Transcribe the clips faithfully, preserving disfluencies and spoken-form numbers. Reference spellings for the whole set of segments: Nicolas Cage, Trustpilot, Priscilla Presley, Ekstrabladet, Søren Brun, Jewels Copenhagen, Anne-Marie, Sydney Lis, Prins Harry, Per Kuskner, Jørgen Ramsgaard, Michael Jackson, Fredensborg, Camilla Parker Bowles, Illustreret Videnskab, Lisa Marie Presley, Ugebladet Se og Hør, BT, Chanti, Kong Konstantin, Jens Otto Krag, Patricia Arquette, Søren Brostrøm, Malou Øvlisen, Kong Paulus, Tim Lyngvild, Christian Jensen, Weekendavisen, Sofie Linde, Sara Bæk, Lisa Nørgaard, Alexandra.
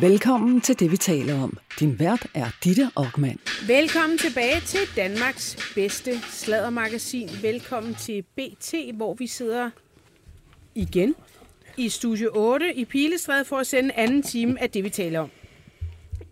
Velkommen til det, vi taler om. Din vært er Ditte Aukmann. Velkommen tilbage til Danmarks bedste sladdermagasin. Velkommen til B T, hvor vi sidder igen i Studio otte i Pilestræde for at sende anden time af det, vi taler om.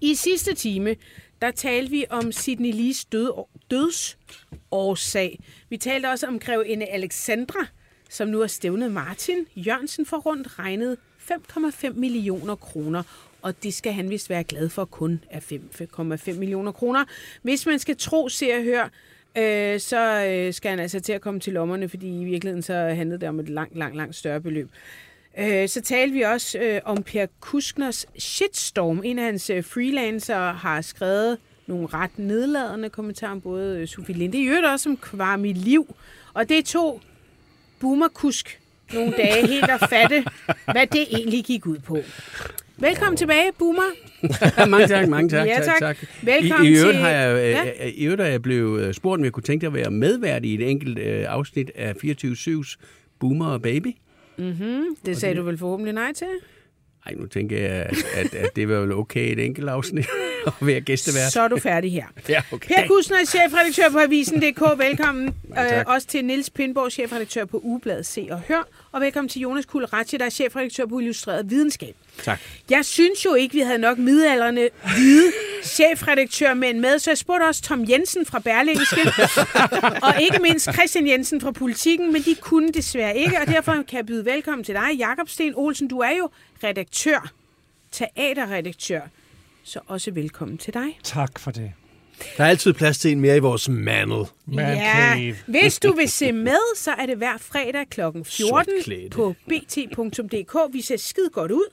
I sidste time, der talte vi om Sydney Lis død, dødsårsag. Vi talte også om grevinde Alexandra, som nu har stævnet Martin Jørgensen for rundt regnet fem komma fem millioner kroner. Og det skal han vist være glad for, kun af fem komma fem millioner kroner. Hvis man skal tro, se og hør, øh, så skal han altså til at komme til lommerne, fordi i virkeligheden så handlede det om et langt, langt, langt større beløb. Øh, så talte vi også øh, om Per Kuskners shitstorm. En af hans freelancere har skrevet nogle ret nedladende kommentarer om både Sofie Linde, i øvrigt også om Kvarmi Liv. Og det er to boomerkusk nogle dage helt at fatte, hvad det egentlig gik ud på. Velkommen tilbage, Boomer. mange tak, mange tak. Ja, tak. tak, tak. Velkommen I, i øvrigt til... har jeg, ja? I øvrigt er jeg blevet spurgt, om jeg kunne tænke dig at være medvært i et enkelt øh, afsnit af fireogtyve syv's Boomer og Baby. Mm-hmm. Det sagde det... du vel forhåbentlig nej til? Nej, nu tænker jeg, at, at, at det var vel okay et enkelt afsnit at være gæstevært. Så er du færdig her. ja, okay. Per Kuskner, chefredaktør på Avisen punktum d k. Velkommen øh, også til Niels Pindborg, chefredaktør på Ugebladet Se og Hør. Og velkommen til Jonas Kuld Rathje, der er chefredaktør på Illustreret Videnskab. Tak. Jeg synes jo ikke, vi havde nok midaldrende hvide chefredaktørmænd med, så jeg spurgte også Tom Jensen fra Berlingske, og ikke mindst Christian Jensen fra Politikken, men de kunne desværre ikke, og derfor kan jeg byde velkommen til dig, Jacob Sten Olsen. Du er jo redaktør, teaterredaktør, så også velkommen til dig. Tak for det. Der er altid plads til en mere i vores mandel. Ja, hvis du vil se med, så er det hver fredag klokken fjorten på b t punktum d k. Vi ser skide godt ud.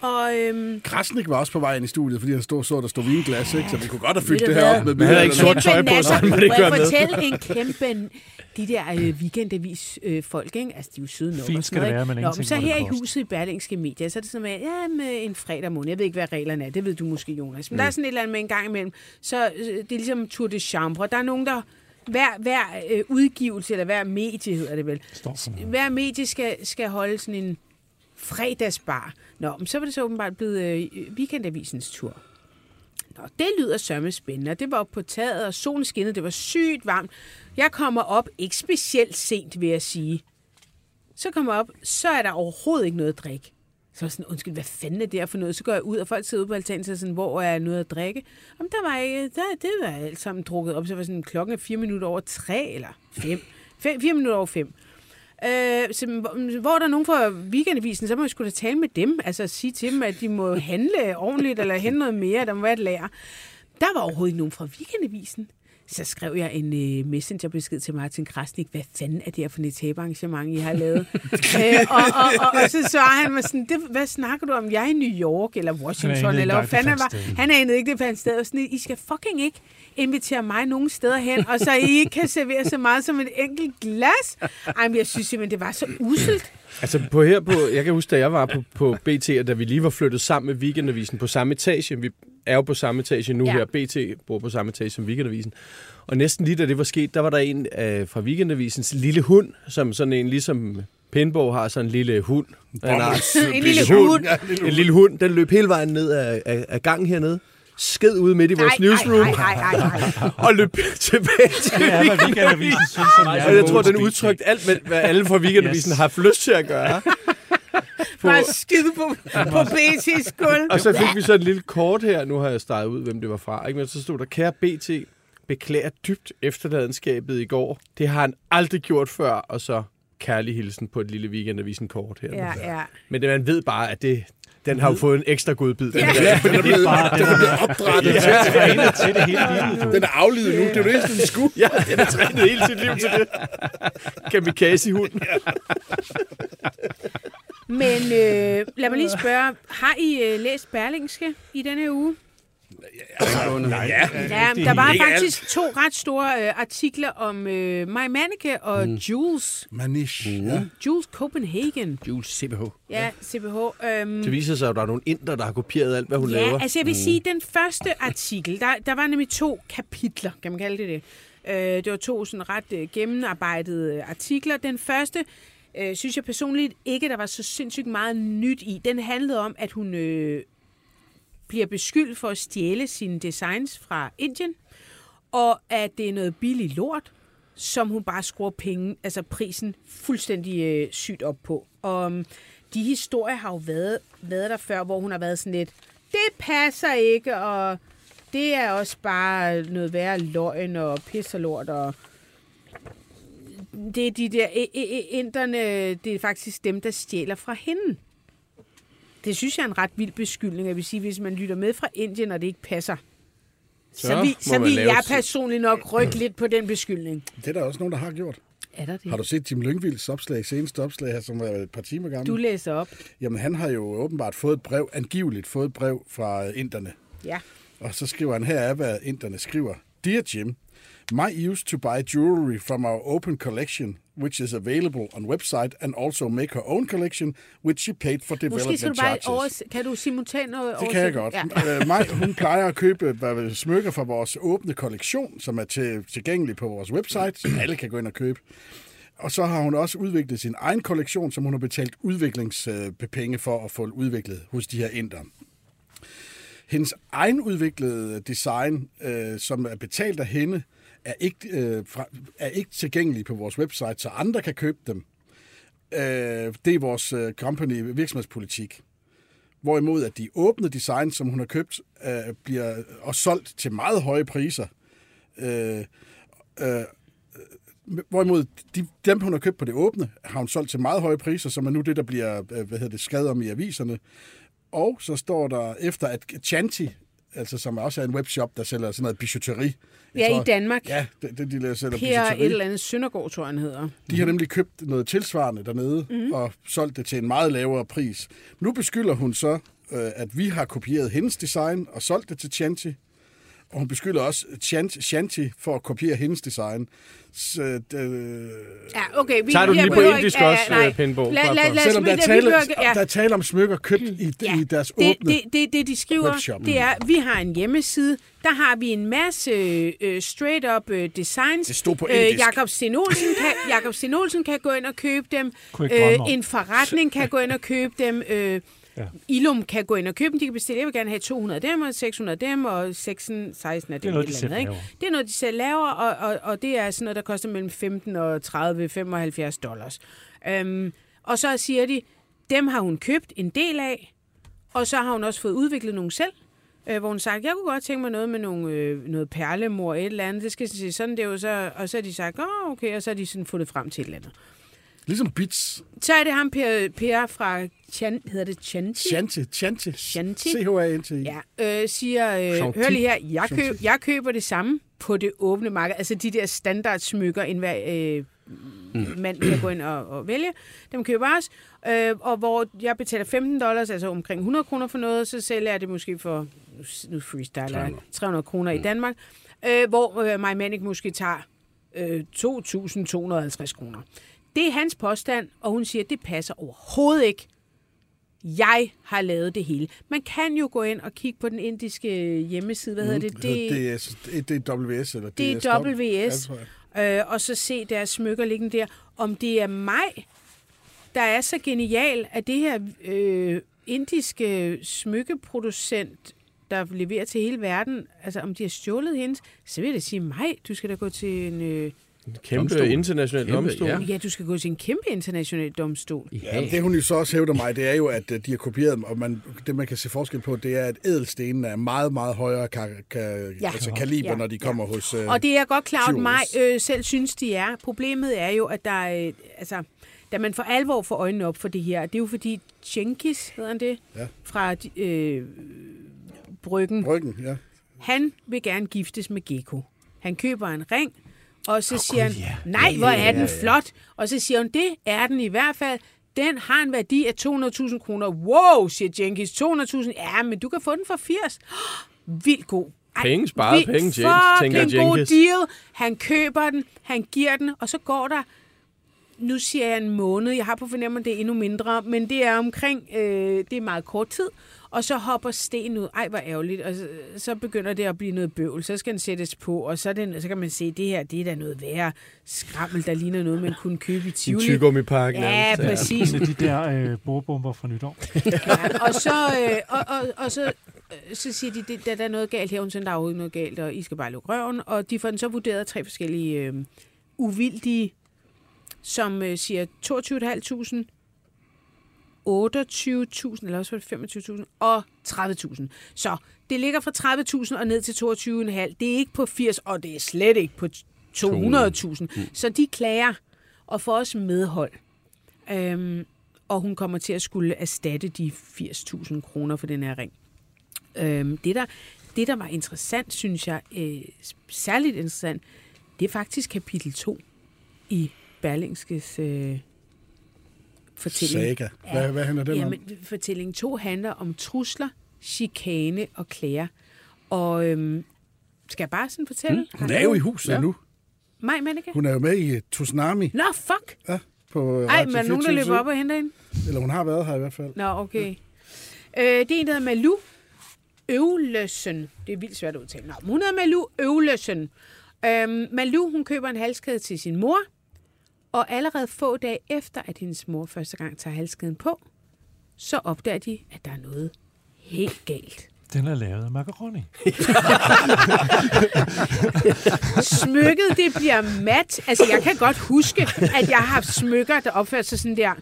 Og, øhm... Krasnik var også på vej ind i studiet, fordi han stod sort og stod vinglas, ikke? Så vi kunne godt have fyldt det, det her op med mere. Han havde ikke sort tøj på, så han ville ikke gøre noget. Jeg fortælle en kæmpe... De der øh, weekendavis-folk, øh, altså de er jo søde nok. Fint skal det være, men ingenting. Nå, men så her i huset i Berlingske Media, så er det sådan med, ja, med en fredag morgen. Jeg ved ikke, hvad reglerne er. Det ved du måske, Jonas. Men mm. der er sådan et eller andet med en gang imellem. Så øh, det er ligesom Tour de Chambre. Der er nogen, der... Hver, hver øh, udgivelse, eller hver medie hedder det vel. Hver medie skal, skal holde sådan en fredagsbar. Nå, men så var det så åbenbart blevet øh, Weekendavisens tur. Nå, det lyder sørme spændende. Det var oppe på taget, og solen skinnede. Det var sygt varmt. Jeg kommer op, ikke specielt sent, vil jeg sige. Så kommer jeg op, så er der overhovedet ikke noget at drikke. Så var sådan, undskyld, hvad fanden er det her for noget? Så går jeg ud, og folk sidder ude på altanen, så sådan, hvor er noget at drikke? Jamen, der var ikke, der, det var alt sammen drukket op. Så var sådan klokken er fire minutter over tre, eller fem. fem fire minutter over fem. Øh, så, hvor der er nogen fra Weekendavisen, så må vi sgu da tale med dem, altså sige til dem, at de må handle ordentligt, eller hente noget mere, der må være et lager. Der var overhovedet ikke nogen fra Weekendavisen. Så skrev jeg en øh, messengerbesked til Martin Krasnik, hvad fanden er det her for et tabearrangement, I har lavet? Æ, og, og, og, og så svarer han mig sådan, det, hvad snakker du om? Jeg er i New York, eller Washington, eller hvad fanden han var? Han anede ikke, det fandt sted. Og sådan, I skal fucking ikke invitere mig nogen steder hen, og så I ikke kan servere så meget som et enkelt glas. Ej, men jeg synes simpelthen, det var så usselt. Altså på her på, jeg kan huske, da jeg var på, på B T, og da vi lige var flyttet sammen med Weekendavisen på samme etage, vi er jo på samme etage nu ja. her, B T bor på samme etage som Weekendavisen, og næsten lige da det var sket, der var der en øh, fra Weekendavisens lille hund, som sådan en ligesom Pindborg har sådan en lille hund. Bob, en, en, en lille hund. hund. Ja, en lille hund. En lille hund, den løb hele vejen ned af, af, af gangen hernede. Sked ude midt i vores nej, newsroom, nej, nej, nej, nej. og løb tilbage til ja, Weekendavisen. Og jeg tror, den udtrykte alt, med, hvad alle fra Weekendavisen yes. har haft lyst til at gøre. På, bare skide på, på B T's gulv. Og så fik vi så et lille kort her. Nu har jeg startet ud, hvem det var fra. Ikke? Men så stod der, kære B T, beklager dybt efterladenskabet i går. Det har han aldrig gjort før, og så kærlig hilsen på et lille Weekendavisen-kort her. Ja, ja. Men det, man ved bare, at det... Den har jo fået en ekstra god bid. Den, ja. Ja, den er blevet opdrættet. Ja, den er til det hele livet. Den er aflivet nu. Det er jo det, den skulle. Ja, den er trænet hele sit liv til det. Kamikaze-hunden. Men øh, lad mig lige spørge. Har I øh, læst Berlingske i denne her uge? Nej, ja. Ja, der var faktisk alt. to ret store øh, artikler om øh, Maj Manike og mm. Jewels. Manish. Ja. Jewels Copenhagen. Jewels C B H. Ja, C B H. Øhm. Det viser sig, at der er nogle indere, der har kopieret alt, hvad hun ja, laver. Ja, altså jeg vil mm. sige, den første artikel, der, der var nemlig to kapitler, kan man kalde det det. Øh, det var to sådan ret øh, gennemarbejdede artikler. Den første... Øh, synes jeg personligt ikke, der var så sindssygt meget nyt i. Den handlede om, at hun øh, bliver beskyldt for at stjæle sine designs fra Indien, og at det er noget billig lort, som hun bare skruer penge, altså prisen fuldstændig øh, sygt op på. Og de historier har jo været, været der før, hvor hun har været sådan lidt, det passer ikke, og det er også bare noget værre løgn og pis og lort, og det er de der inderne, det er faktisk dem, der stjæler fra hende. Det synes jeg er en ret vild beskyldning. Jeg vil sige, hvis man lytter med fra Indien, og det ikke passer, så, så, vi, så vil jeg personligt nok rykke lidt på den beskyldning. Det er der også nogen, der har gjort. Er der det? Har du set Tim Lyngvilds opslag, seneste opslag her, som var et par timer gammel? Du læser op. Jamen, han har jo åbenbart fået et brev, angiveligt fået et brev fra inderne. Ja. Og så skriver han, her er, hvad inderne skriver. Dear Jim, my used to buy jewelry from our open collection, which is available on website, and also make her own collection, which she paid for development charges. Måske skal du bare kan du simultan oversætte? Det kan jeg godt. Ja. Maj, hun plejer at købe smykker fra vores åbne kollektion, som er til, tilgængelig på vores website, som alle kan gå ind og købe. Og så har hun også udviklet sin egen kollektion, som hun har betalt udviklingspenge for at få udviklet hos de her indere. Hendes egen udviklede design, øh, som er betalt af hende, er ikke, øh, fra, er ikke tilgængelige på vores website, så andre kan købe dem. Øh, det er vores øh, company virksomhedspolitik. Hvorimod at de åbne design, som hun har købt, øh, bliver og solgt til meget høje priser. Øh, øh, hvorimod de, dem, hun har købt på det åbne, har hun solgt til meget høje priser, som er nu det, der bliver øh, hvad hedder det, skrevet om i aviserne. Og så står der efter, at Chanti, altså, som også er en webshop, der sælger sådan noget bijouterie. Ja, tror, i Danmark. Ja, det, det, de sælger bijouterie. Per et eller andet Søndergaard, tror han hedder. De har nemlig købt noget tilsvarende dernede, mm-hmm. og solgt det til en meget lavere pris. Nu beskylder hun så, øh, at vi har kopieret hendes design og solgt det til Chanti. Og hun beskylder også Chanti, Chanti for at kopiere hendes design. Så det... Ja, okay. Vi, tager du lige på indisk også, ja, Pindborg? La, la, la, la, Selvom der, der, tale, ja. der er tale om smykker købt i, ja. i deres det, åbne det, det, det, de skriver, webshop. Det er, vi har en hjemmeside, der har vi en masse øh, straight-up øh, designs. Det stod på indisk. Øh, Jacob Sten Olsen kan, Jacob Sten Olsen kan gå ind og købe dem. Øh, en forretning kan gå ind og købe dem. Øh, Ja. Ilum kan gå ind og købe dem, de kan bestille, jeg vil gerne have two hundred dem, og six hundred dem, og sixteen, seksten af dem. Det er noget, de selv laver. Det er noget, de selv laver, og, og, og det er sådan noget, der koster mellem femten og tredive til femoghalvfjerds dollars. Øhm, og så siger de, dem har hun købt en del af, og så har hun også fået udviklet nogle selv, øh, hvor hun sagt, jeg kunne godt tænke mig noget med nogle, øh, noget perlemor, et eller andet, det skal sådan sige, sådan det er jo så, og så har de sagt, åh, okay, og så har de sådan fundet frem til et eller andet. Ligesom Bits. Så er det ham, Per, per fra Chan, hedder det Chanti? Chanti, Chanti. Chanti. C H A N T I. Ja, øh, siger, øh, hør lige her, jeg, køb, jeg køber det samme på det åbne marked. Altså de der standardsmykker, en hver øh, mm. mand kan gå ind og, og vælge. Dem køber også. Øh, og hvor jeg betaler femten dollars, altså omkring hundrede kroner for noget, så sælger jeg det måske for, nu freestyler jeg, tre hundrede kroner mm. i Danmark. Øh, hvor øh, Maj Manike måske tager øh, to tusind to hundrede og halvtreds kroner. Det er hans påstand, og hun siger, at det passer overhovedet ikke. Jeg har lavet det hele. Man kan jo gå ind og kigge på den indiske hjemmeside. Hvad hedder det? Det, det er W S. Eller det er W S. Ja, øh, og så se deres smykker liggende der. Om det er mig, der er så genial, at det her øh, indiske smykkeproducent, der leverer til hele verden, altså om de har stjålet hendes, så vil jeg da sige, mig, du skal da gå til en... Øh, En kæmpe domstol. international kæmpe, domstol. Ja. ja, du skal gå til en kæmpe international domstol. Ja, det hun jo så også hævder mig, det er jo, at de har kopieret dem, og man, det man kan se forskel på, det er, at ædelstenene er meget, meget højere ka- ka- ja. altså kaliber, ja. når de kommer ja. hos øh, og det er jeg godt klar, at mig øh, selv synes, de er. Problemet er jo, at der er, øh, altså, da man for alvor får øjnene op for det her, det er jo fordi Cengiz, hedder han det, ja. fra øh, Bryggen, Bryggen ja. han vil gerne giftes med Gekko. Han køber en ring, og så oh, siger han, nej, hvor er den flot. Og så siger hun, det er den i hvert fald. Den har en værdi af to hundrede tusind kroner. Wow, siger Cengiz, to hundrede tusind. Ja, men du kan få den for firs. Oh, vildt god. Ej, penge sparet, penge Cengiz, tænker Cengiz. En god deal. Han køber den, han giver den, og så går der, nu siger jeg en måned. Jeg har på fornemmelsen, det er endnu mindre, men det er omkring, øh, det er meget kort tid. Og så hopper sten ud. Ej, hvor ærgerligt. Og så, så begynder det at blive noget bøvl. Så skal den sættes på, og så, den, så kan man se, at det her, det er da noget værre skrammel, der ligner noget, man kunne købe i Tivoli. En tyggegummipakke. Ja, ja, præcis. Det er de der øh, bordbomber fra nytår. Ja, og, så, øh, og, og, og så så siger de, at der, der er noget galt her, hun siger, der er overhovedet noget galt, og I skal bare lukke røven. Og de får den så vurderet af tre forskellige øh, uvildige, som øh, siger toogtyve tusind fem hundrede, otteogtyve tusind, eller også femogtyve tusind, og tredive tusind. Så det ligger fra tredive tusind og ned til toogtyve komma fem. Det er ikke på firs, og det er slet ikke på to hundrede tusind. Mm. Så de klager og får også medhold. Øhm, og hun kommer til at skulle erstatte de firs tusind kroner for den her ring. Øhm, det, der, det, der var interessant, synes jeg, øh, særligt interessant, det er faktisk kapitel to i Berlingskes... Øh, fortælling. Saga. Hvad, hvad handler det om? Jamen, fortælling to handler om trusler, chikane og klager. Og øhm, skal jeg bare sådan fortælle? Mm. Hun er jo i huset ja. nu. Maj Manike? Hun er jo med i Tsunami. Nå, fuck! Ja, på Ej, men nogen, der løber op og henter hende? Eller hun har været her i hvert fald. Nå, okay. Ja. Øh, det er en, der hedder Malou Øvlisen. Det er vildt svært at udtale. Nå, hun hedder Malou Øvlisen. Øhm, Malou, hun køber en halskæde til sin mor. Og allerede få dage efter, at hendes mor første gang tager halskæden på, så opdager de, at der er noget helt galt. Den er lavet af macaroni. Smykket, det bliver mat. Altså, jeg kan godt huske, at jeg har haft smykker, der opførte sig sådan der.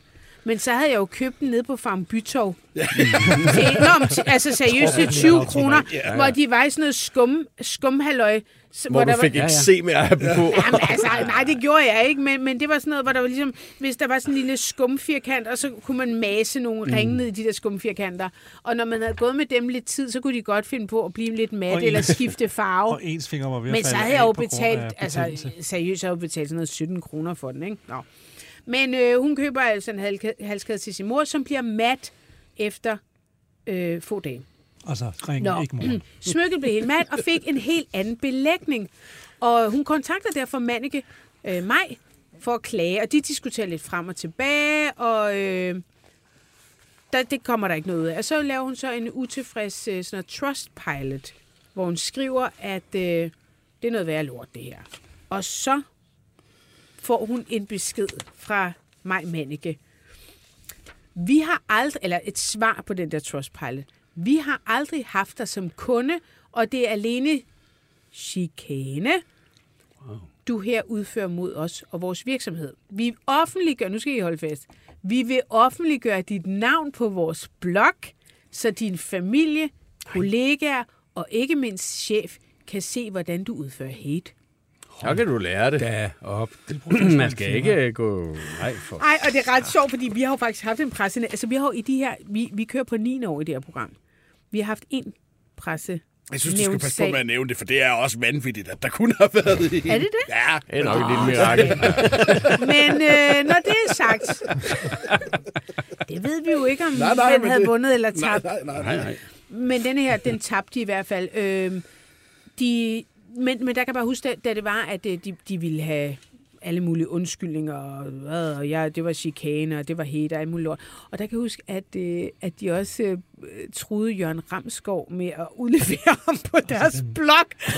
Men så havde jeg jo købt den nede på Farm Bytorv. Enormt, altså seriøst, det er tyve kroner, ja. Hvor de var i sådan noget skum, skumhalløj. Hvor, hvor du der fik var... ikke se mere af dem på. Jamen, altså, nej, det gjorde jeg ikke, men, men det var sådan noget, hvor der var ligesom, hvis der var sådan en lille skumfirkant, og så kunne man mase nogle mm. ringe ned i de der skumfirkanter. Og når man havde gået med dem lidt tid, så kunne de godt finde på at blive lidt mat eller skifte farve. Og ens finger var ved at falde af. Men så havde jeg jo betalt, altså seriøst, jeg havde betalt sådan noget sytten kroner for den, ikke? Nå. Men øh, hun køber altså en halskæde til sin mor, som bliver mat efter øh, få dage. Altså, ring ikke mor. Smykket blev helt mat og fik en helt anden belægning. Og hun kontakter derfor Manike øh, Maj for at klage, og de diskuterer lidt frem og tilbage, og øh, der, det kommer der ikke noget ud af. Og så laver hun så en utilfreds øh, sådan trustpilot, hvor hun skriver, at øh, det er noget værre lort, det her. Og så får hun en besked fra Maj Manike. Vi har aldrig, eller et svar på den der Trustpilot. Vi har aldrig haft dig som kunde, og det er alene chikane, wow. du her udfører mod os og vores virksomhed. Vi offentliggør, nu skal I holde fast, vi vil offentliggøre dit navn på vores blog, så din familie, kollegaer og ikke mindst chef kan se, hvordan du udfører hate. Så kan du lære det. Da op. Man skal ikke gå... Nej, for... Ej, og det er ret sjovt, fordi vi har jo faktisk haft en presse... Altså, vi har i de her... Vi, vi kører på niende år i det her program. Vi har haft en presse... Jeg synes, du skal passe sag. På med at nævne det, for det er også vanvittigt, at der kunne have været i. Er det det? Ja, det er nok et lille mirakel. Men øh, når det er sagt... Det ved vi jo ikke, om nej, nej, man havde det... vundet eller tabt. Nej, nej, nej, nej. Men denne her, den tabte de i hvert fald. Øh, de... Men, men der kan bare huske, da det var, at de, de ville have alle mulige undskyldninger, og, og ja, det var chikane, og det var hater, og muligt lort. Og der kan jeg huske, at, at de også øh, truede Jørgen Ramsgaard med at udlevere ham på deres den, blog.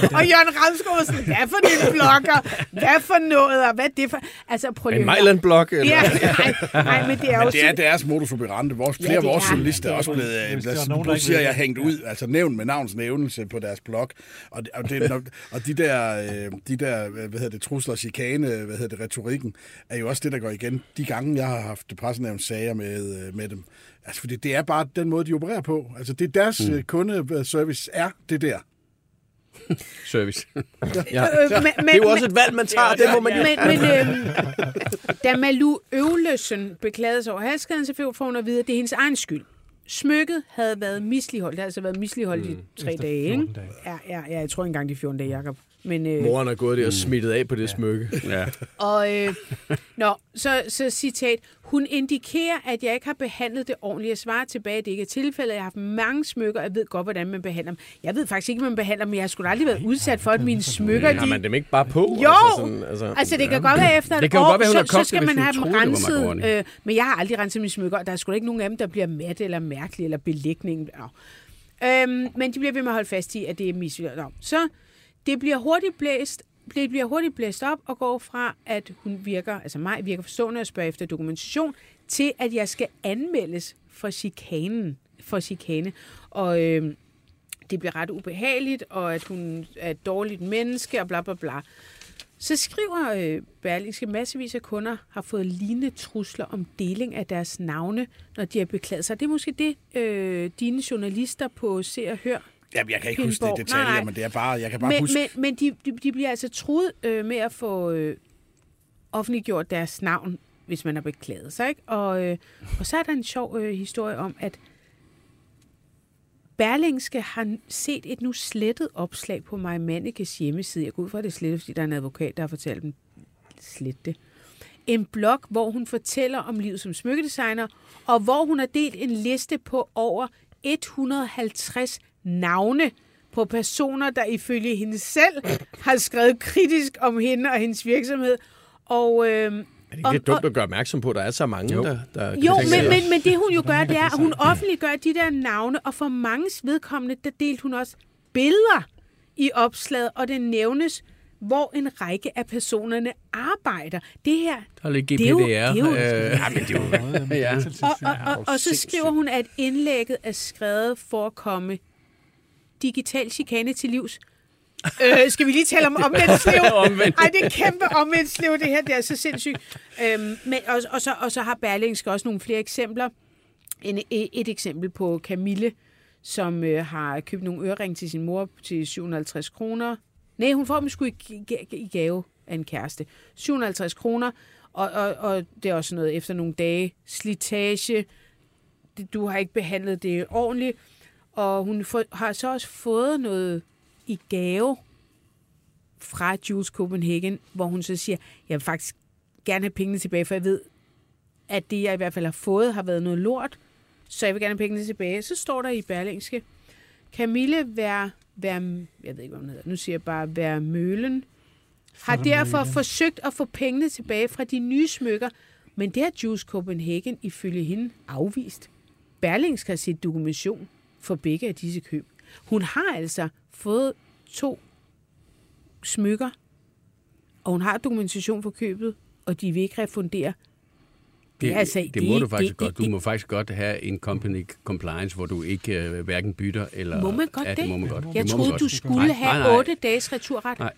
Og Jørgen Ramsgaard var sådan, hvad for din blogger? Hvad for noget? Og hvad det for... Altså, prøv lige... En Mejland-blog? Eller? Ja, nej, nej, men det er men også... det er deres modus operandi. Vores, flere af ja, vores journalister er, er også blevet... Nu siger jeg, hængt ud. Altså, nævn med navnsnævnelse på deres blog. Og, og, det, og de der, de der hvad hedder det, trusler og chikane... Hvad hedder det, retorikken, er jo også det, der går igen. De gange, jeg har haft pressenævns sager med, med dem. Altså, fordi det er bare den måde, de opererer på. Altså, det deres mm. kundeservice er det der. Service. Ja. Ja. Øh, men, det er jo også men, et valg, man tager, ja, det må man jo. Ja. Men, men øh, da Malou Øvlisen beklagede sig over halskæden, så fik hun at vide, at det er hendes egen skyld. Smykket havde været misligholdt. Det havde altså været misligholdt mm. i tre dage, ikke? Dage. Ja, ja, ja, jeg tror engang de fjorten dage, Jacob. Men, øh, moren er gået der mm. og smittet af på det ja. smykke. Ja. Og, øh, nå, så, så citat. Hun indikerer, at jeg ikke har behandlet det ordentligt. Jeg svarer tilbage, at det ikke er tilfældet. Jeg har haft mange smykker, og jeg ved godt, hvordan man behandler dem. Jeg ved faktisk ikke, hvordan man behandler dem, men jeg har sgu aldrig været udsat for, at mine smykker... Ja, de... Har man dem ikke bare på? Jo! Altså, sådan, altså, altså det kan ja. godt være efter et år, så, så skal det, man have dem renset. Øh, men jeg har aldrig renset mine smykker, og der er sgu ikke nogen af dem, der bliver matte eller mærkelige, eller belægning. Øhm, men de bliver ved med at holde fast i, at det er misvildt. Så... Det bliver hurtigt blæst, det bliver hurtigt blæst op og går fra, at hun virker, altså mig virker forstående og spørger efter dokumentation, til at jeg skal anmeldes for chikanen, for chikane. Og øh, det bliver ret ubehageligt, og at hun er et dårligt menneske, og bla bla bla. Så skriver øh, Berlingske, massevis af kunder har fået lignende trusler om deling af deres navne, når de har beklaget sig. Det er måske det, øh, dine journalister på Se og Hør. Jamen, jeg kan ikke Pindborg. huske det detaljer, nej, nej. men det er bare, jeg kan bare men, huske... Men, men de, de, de bliver altså truet øh, med at få øh, offentliggjort deres navn, hvis man har beklaget sig, ikke? Og, øh, og så er der en sjov øh, historie om, at Berlingske har set et nu slettet opslag på Maj Manikes hjemmeside. Jeg går ud fra, det er slettet, fordi der er en advokat, der har fortalt dem, slet det. En blog, hvor hun fortæller om livet som smykkedesigner, og hvor hun har delt en liste på over et hundrede og halvtreds navne på personer, der ifølge hende selv har skrevet kritisk om hende og hendes virksomhed. Og... Øh, Det er lidt dumt at gøre opmærksom på, at der er så mange, jo. der... der jo, men, men, men det hun jo gør, det er, at hun offentliggør de der navne, og for manges vedkommende, der delte hun også billeder i opslaget, og det nævnes, hvor en række af personerne arbejder. Det her... Der er lidt G D P R. Det er jo... Ja, men det er jo... ja. og, og, og, og så skriver hun, at indlægget er skrevet for at komme digital chikane til livs. øh, skal vi lige tale om omvendsliv? Ej, det er kæmpe omvendsliv, det her. Det er så sindssygt. Øhm, men, og, og, så, og så har Berlingske også nogle flere eksempler. En, et eksempel på Camille, som øh, har købt nogle øreringe til sin mor til syv hundrede og halvtreds kroner. Nej, hun får dem sgu i, i, i gave af en kæreste. syv hundrede og halvtreds kroner, og, og, og det er også noget efter nogle dage. Slitage, du har ikke behandlet det ordentligt. Og hun for, har så også fået noget... i gave fra Juice Copenhagen, hvor hun så siger, jeg vil faktisk gerne have pengene tilbage, for jeg ved, at det, jeg i hvert fald har fået, har været noget lort, så jeg vil gerne have pengene tilbage. Så står der i Berlingske, Camille vær, vær jeg ved ikke, hvad hun hedder, nu siger jeg bare, vær Mølen, har derfor forsøgt at få pengene tilbage fra de nye smykker, men det har Juice Copenhagen ifølge hende afvist. Berlingske har set dokumentation for begge af disse køb. Hun har altså fået to smykker, og hun har dokumentation for købet, og de vil ikke refundere. Det, det, altså, det, det må du faktisk det, godt. Du det, må faktisk godt have en company compliance, hvor du ikke uh, hverken bytter eller... Må man godt at, det? Må man godt. Jeg det troede, du skulle nej, have nej, nej. otte dages returret. Nej.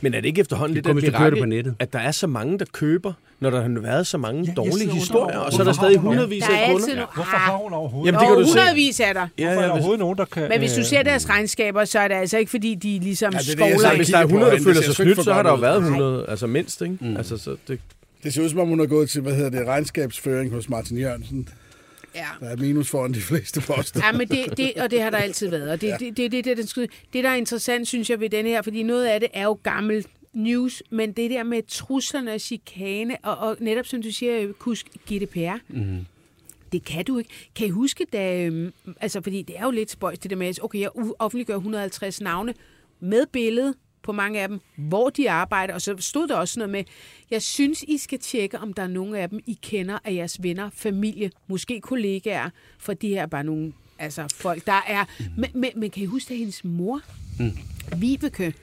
Men er det ikke efterhånden det, det der bliver på nettet, at der er så mange, der køber, når der har været så mange ja, dårlige historier, og så er der stadig hundredvis af kunder? Ja. Hvorfor har hun overhovedet? Jamen, det hundredvis er der. Ja, ja, er der nogen, der kan, men hvis du ser deres regnskaber, så er det altså ikke, fordi de ligesom ja, skovler... Hvis der er hundrede, der føler sig snydt, så har der jo været hundrede, altså mindst, ikke? Altså, så det... Det ser ud som om, hun har gået til, hvad hedder det, regnskabsføring hos Martin Jørgensen. Ja. Der er minus foran de fleste poster. Ja, men det, det, og det har der altid været. Og det er ja. det, det, det, det, det, det, der er interessant, synes jeg, ved denne her, fordi noget af det er jo gammel news, men det der med truslerne og chikane, og, og netop som du siger, kusk G D P R, mm. det kan du ikke. Kan I huske, da, øhm, altså fordi det er jo lidt spøjs, det der med, okay, jeg offentliggør et hundrede og halvtreds navne med billede, på mange af dem, hvor de arbejder. Og så stod der også noget med, jeg synes, I skal tjekke, om der er nogen af dem, I kender af jeres venner, familie, måske kollegaer, for de her er bare nogle altså, folk, der er... Mm. Men, men, men kan I huske, at hendes mor, mm. Vibeke,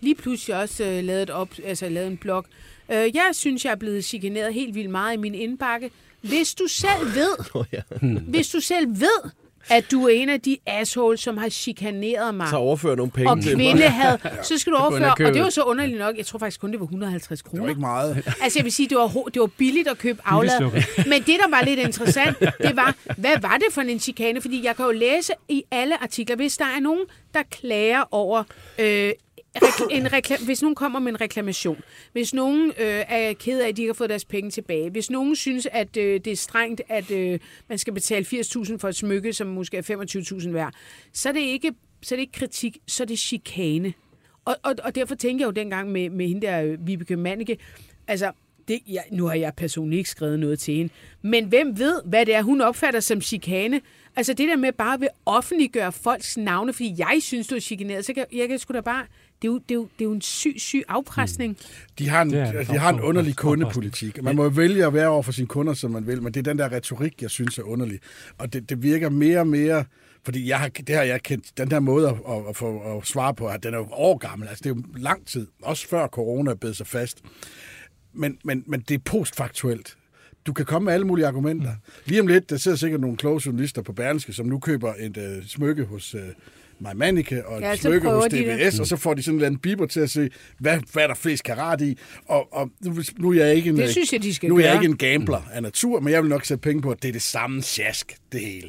lige pludselig også øh, lavede, et op, altså, lavede en blog. Øh, jeg synes, jeg er blevet chikaneret helt vildt meget i min indbakke. Hvis du selv ved, oh, ja. hvis du selv ved, at du er en af de assholes, som har chikaneret mig. Så overfører nogle penge og til mig. Og kvindehad. Så skal du overføre, og det var så underligt nok. Jeg tror faktisk kun, det var et hundrede og halvtreds kroner. Det var ikke meget. Altså jeg vil sige, det var, det var billigt at købe aflad. Men det, der var lidt interessant, det var, hvad var det for en chikane? Fordi jeg kan jo læse i alle artikler, hvis der er nogen, der klager over... Øh, En reklam- hvis nogen kommer med en reklamation, hvis nogen øh, er ked af, at de ikke har fået deres penge tilbage, hvis nogen synes, at øh, det er strengt, at øh, man skal betale firs tusind for et smykke, som måske er femogtyve tusind værd, så er det ikke, så er det ikke kritik, så er det chikane. Og, og, og derfor tænker jeg jo dengang med, med hende der, øh, Vibeke Manike, altså, det, ja, nu har jeg personligt ikke skrevet noget til hende, men hvem ved, hvad det er, hun opfatter som chikane? Altså det der med bare at offentliggøre folks navne, fordi jeg synes, du er chikaneret, så kan jeg, jeg kan sgu da bare... Det er, jo, det, er jo, det er jo en syg, syg afpresning. Mm. De har en, det det. De har en underlig kundepolitik. Man må vælge at være over for sine kunder, som man vil, men det er den der retorik, jeg synes er underlig. Og det, det virker mere og mere, fordi jeg har, det har jeg kendt, den der måde at, at, at, at svare på, at den er jo årgammel, altså det er jo lang tid, også før corona bed sig fast. Men, men, men det er postfaktuelt. Du kan komme med alle mulige argumenter. Lige om lidt, der sidder sikkert nogle kloge journalister på Berlingske, som nu køber et uh, smykke hos... Uh, Maj Manike og et ja, smykke hos D B S, de og så får de sådan en eller anden biber til at se, hvad, hvad er der flest karat i, og, og nu er jeg ikke en, det synes jeg, de skal nu er jeg ikke en gambler af natur, men jeg vil nok sætte penge på, at det er det samme sjask, det hele.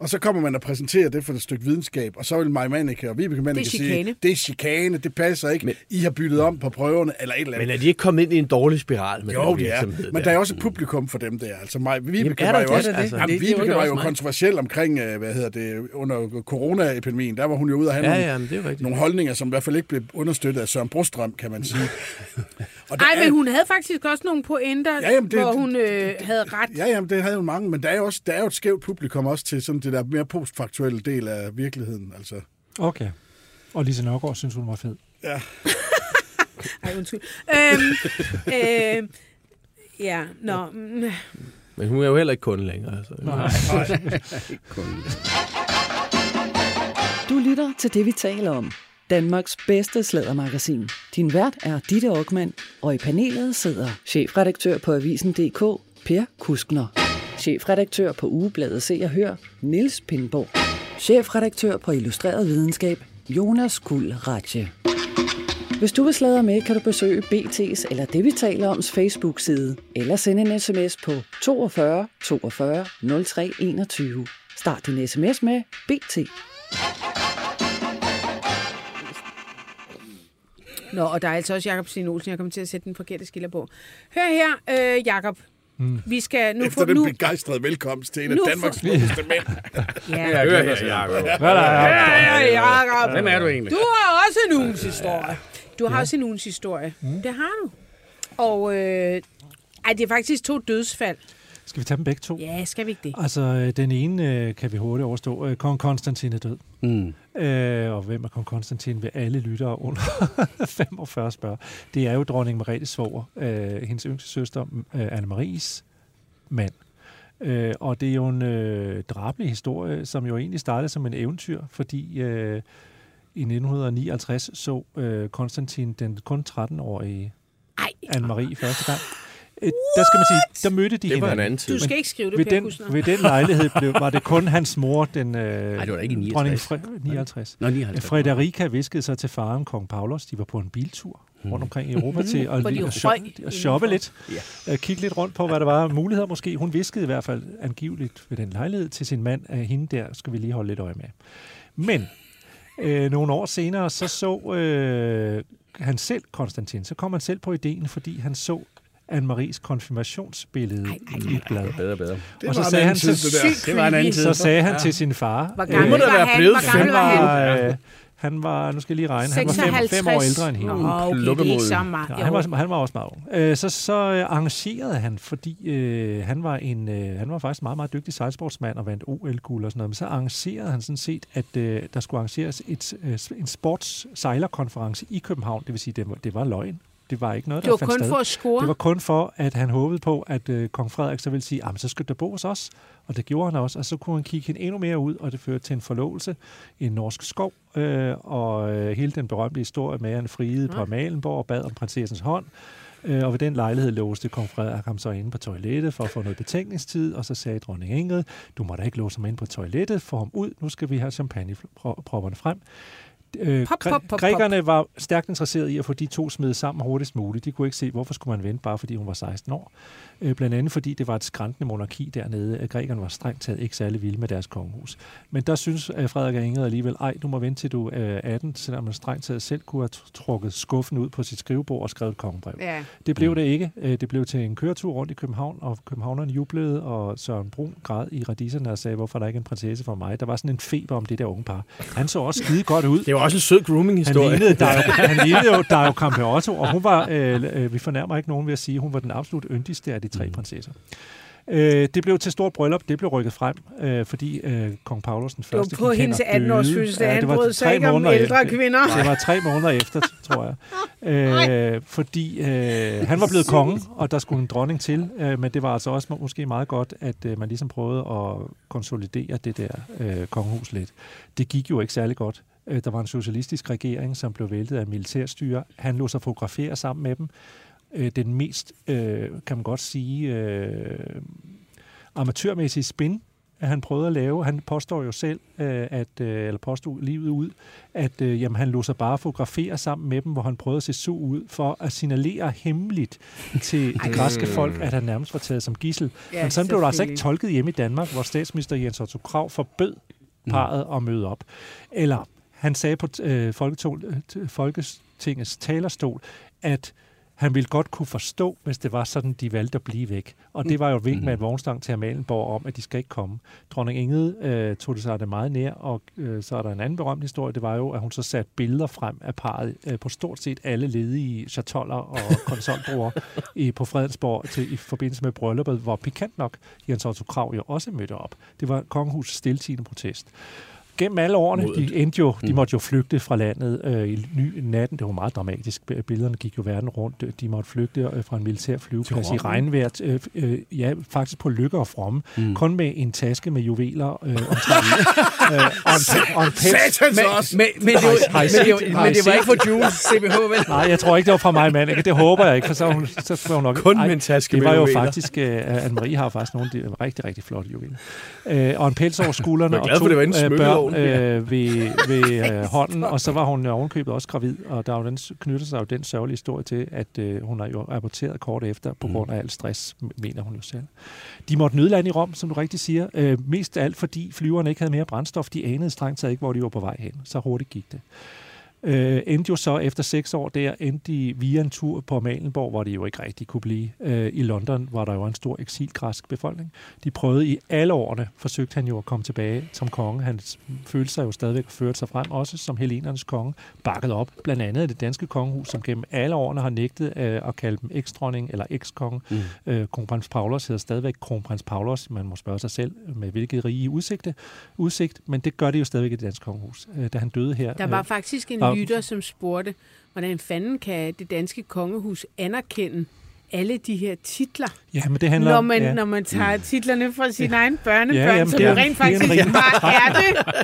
Og så kommer man og præsenterer det for et stykke videnskab, og så vil Maj Manike og Vibeke Manike sige, det er chikane, det passer ikke, men, I har byttet om på prøverne, eller et eller andet. Men er de ikke kommet ind i en dårlig spiral? Med jo, det er, men der, der er også et publikum for dem der. Altså, Maj, Vibeke jamen, var jo, det, også, det, altså, jamen, det, Vibeke det var jo også kontroversiel omkring, hvad hedder det, under coronaepidemien, der var hun jo ude og have ja, nogle, ja, nogle holdninger, som i hvert fald ikke blev understøttet af Søren Brostrøm, kan man sige. Nej, men hun havde faktisk også nogle pointer, ja, jamen, det, hvor hun øh, det, det, havde ret. Ja, jamen, det havde hun mange, men der er jo, også, der er jo et skævt publikum også til sådan det der mere postfaktuelle del af virkeligheden. Altså. Okay. Og Lisa Nørgaard synes, hun var fed. Ja. Ej, undskyld. øhm, øh, ja, nå. Men hun er jo heller ikke kunde længere. Altså. Nej. Nej. Ikke kunde længere. Du lytter til det, vi taler om. Danmarks bedste sladdermagasin. Din vært er Ditte Aukmann, og i panelet sidder chefredaktør på avisen punktum d k, Per Kuskner. Chefredaktør på Ugebladet Se og Hør, Niels Pindborg. Chefredaktør på Illustreret Videnskab, Jonas Kuld Rathje. Hvis du vil sladre med, kan du besøge B T's eller det, vi taler oms Facebook-side, eller sende en sms på fyrre to fyrre toogfyrre nul tre enogtyve. Start din sms med B T. Nå, og der er altså også Jacob Sten Olsen. Jeg kommer til at sætte den forkerte skiller på. Hør her, øh, Jacob. Mm. Vi skal nu efter få, den nu... begejstrede velkomst til en af Danmarks smukkeste mænd. Ja, hør her, Jacob. Hør her, Jacob. Hvem er du egentlig? Du har også en ugens historie. Du har ja. også en ugens historie. Mm. Det har du. Og øh, ej, det er faktisk to dødsfald. Skal vi tage dem begge to? Ja, skal vi ikke det? Altså, den ene kan vi hurtigt overstå. Kong Konstantin er død. Mm. Øh, og hvem er Kong Konstantin? Vil alle lyttere under femogfyrre spørge. Det er jo dronning Margrethes svoger, øh, hendes yngste søster, øh, Anne-Maries mand. Øh, og det er jo en øh, drabelig historie, som jo egentlig startede som en eventyr, fordi øh, i nitten nioghalvtreds så øh, Konstantin den kun tretten-årige Anne-Marie første gang. What? Der skal man sige, der mødte de det var hinanden. En du skal ikke skrive det, ved Per Kuskner. Den, ved den lejlighed blev, var det kun hans mor, den øh, dronning Fre- nioghalvtreds. Nå, nioghalvtreds. Frederika viskede sig til faren Kong Paulus. De var på en biltur rundt omkring i Europa til at, at, at, shoppe, at shoppe lidt. Ja. Kigge lidt rundt på, hvad der var muligheder måske. Hun viskede i hvert fald angiveligt ved den lejlighed til sin mand. At hende der skal vi lige holde lidt øje med. Men øh, nogle år senere, så så øh, han selv, Konstantin, så kom han selv på ideen, fordi han så Anne-Maries konfirmationsbillede ej, ej, ej, i bladet. Bedre, bedre. Og så sagde han til så sagde han ja. til sin far. Hvor gammel øh, var han? Blevet var han var, øh, han var nu skal jeg lige regne. Han var fem, fem år ældre end hende. Nå, okay, det er ikke så meget. Ja, han var han var også meget ung. Øh, så så arrangerede han, fordi øh, han var en øh, han var faktisk meget meget dygtig sejlsportsmand og vandt O L-guld og sådan noget. Men så arrangerede han sådan set, at øh, der skulle arrangeres et øh, en sportssejlerkonference i København. Det vil sige det, det var løgn. Det var ikke noget, der fandt sted. Det var kun sted. for at score. Det var kun for, at han håbede på, at øh, kong Frederik så ville sige, jamen så skal der bo hos os. Og det gjorde han også. Og så kunne han kigge hende endnu mere ud, og det førte til en forlovelse i en norsk skov. Øh, og øh, hele den berømte historie med, at han friede ja. på Malenborg og bad om prinsessens hånd. Øh, og ved den lejlighed låste kong Frederik ham så inde på toilettet for at få noget betænkningstid. Og så sagde dronning Ingrid, du må da ikke låse ham inde på toilettet, få ham ud. Nu skal vi have champagnepropperne frem. Øh, pop, pop, pop, grækerne var stærkt interesseret i at få de to smedet sammen hurtigst muligt. De kunne ikke se, hvorfor skulle man vente, bare fordi hun var seksten år. Øh, blandt andet fordi det var et skrantende monarki dernede. Grækerne var strengt taget ikke særlig vilde med deres kongehus. Men der synes øh, Frederik og Ingrid alligevel, ej, du må vente til du er øh, atten, selvom man strengt taget selv kunne have trukket skuffen ud på sit skrivebord og skrevet et kongebrev. Ja. Det blev det ikke. Øh, det blev til en køretur rundt i København, og københavnerne jublede, og Søren Brun græd i radiserne og sagde, hvorfor er der ikke en prinsesse for mig? Der var sådan en feber om det der unge par. Han så også skide godt ud. Det var også en sød grooming-historie. Han lignede der jo, der jo Campeotto, og hun var, øh, øh, vi fornærmer ikke nogen ved at sige, at hun var den absolut yndigste af de tre prinsesser. Øh, det blev til stort bryllup, det blev rykket frem, øh, fordi øh, kong Paulus den første gik hen og døde. Det var på hendes atten-års fødselsdag, han brød sig ikke om ældre kvinder. Det var tre måneder efter, tror jeg. Øh, fordi øh, han var blevet konge, og der skulle en dronning til, øh, men det var altså også måske meget godt, at øh, man ligesom prøvede at konsolidere det der øh, kongehus lidt. Det gik jo ikke særlig godt. Der var en socialistisk regering, som blev væltet af militærstyre. Han lod sig fotografere sammen med dem. Den mest, kan man godt sige, amatørmæssige spin at han prøvede at lave. Han påstår jo selv, at, eller påstod livet ud, at jamen, han lod sig bare fotografere sammen med dem, hvor han prøvede at se så ud, for at signalere hemmeligt til det græske folk, at han nærmest var taget som gidsel. Ja, men sådan blev der altså ikke tolket hjemme i Danmark, hvor statsminister Jens Otto Krag forbød parret at møde op. Eller han sagde på øh, Folketingets talerstol, at han ville godt kunne forstå, hvis det var sådan, de valgte at blive væk. Og det var jo vink med en vognstang til Malenborg om, at de skal ikke komme. Dronning Ingrid øh, tog det sig det meget nær, og øh, så er der en anden berømt historie, det var jo, at hun så satte billeder frem af parret øh, på stort set alle ledige chatoller og konsolbrugere på Fredensborg til, i forbindelse med brylluppet, hvor pikant nok Jens Otto Krag jo også mødte op. Det var kongehusets stiltiende protest. Gennem alle årene, de, endte jo, de måtte jo flygte fra landet øh, i ny, natten. Det var meget dramatisk. Billederne gik jo verden rundt. De måtte flygte fra en militær flyveplads i regnvejr. Øh, øh, ja, faktisk på Lykke og Fromme. Mm. Kun med en taske med juveler øh, omtrent. Satans også! Men det var ikke for Jules C B H, vel? Nej, jeg tror ikke, det var fra Maj Manike. Det håber jeg ikke, for så, hun, så var hun nok... Kun ej, med en taske med juveler. Det var jo faktisk... Øh, Anne-Marie har faktisk nogle de, rigtig, rigtig flotte juveler. Øh, og en pels over skuldrene og to... Børn øh, ved, ved øh, hånden, og så var hun ovenkøbet også gravid, og der den, knytter sig jo den sørgelige historie til, at øh, hun har jo aborteret kort efter, på grund af al stress, mener hun jo selv. De måtte nødlande i Rom, som du rigtig siger, øh, mest alt fordi flyverne ikke havde mere brændstof, de anede strengt taget ikke, hvor de var på vej hen, så hurtigt gik det. Øh, endte jo så efter seks år der, endte de via en tur på Malenborg, hvor de jo ikke rigtig kunne blive. Øh, I London var der jo en stor eksilgræsk befolkning. De prøvede i alle årene, forsøgte han jo at komme tilbage som konge. Han følte sig jo stadigvæk og førte sig frem, også som helenernes konge, bakket op blandt andet af det danske kongehus, som gennem alle årene har nægtet øh, at kalde dem eksdronning eller ekskonge. Mm. Øh, Kronprins Paulus hedder stadigvæk Kronprins Paulus. Man må spørge sig selv, med hvilket rige udsigt, udsigt, men det gør det jo stadigvæk i det danske kongehus. Øh, da han døde her... Der var øh, faktisk en lytter, som spurgte, hvordan fanden kan det danske kongehus anerkende alle de her titler, ja, men det handler, når, man, ja. når man tager titlerne fra sine ja. egne børnebørn, ja, jamen, som det er, rent faktisk det er bare er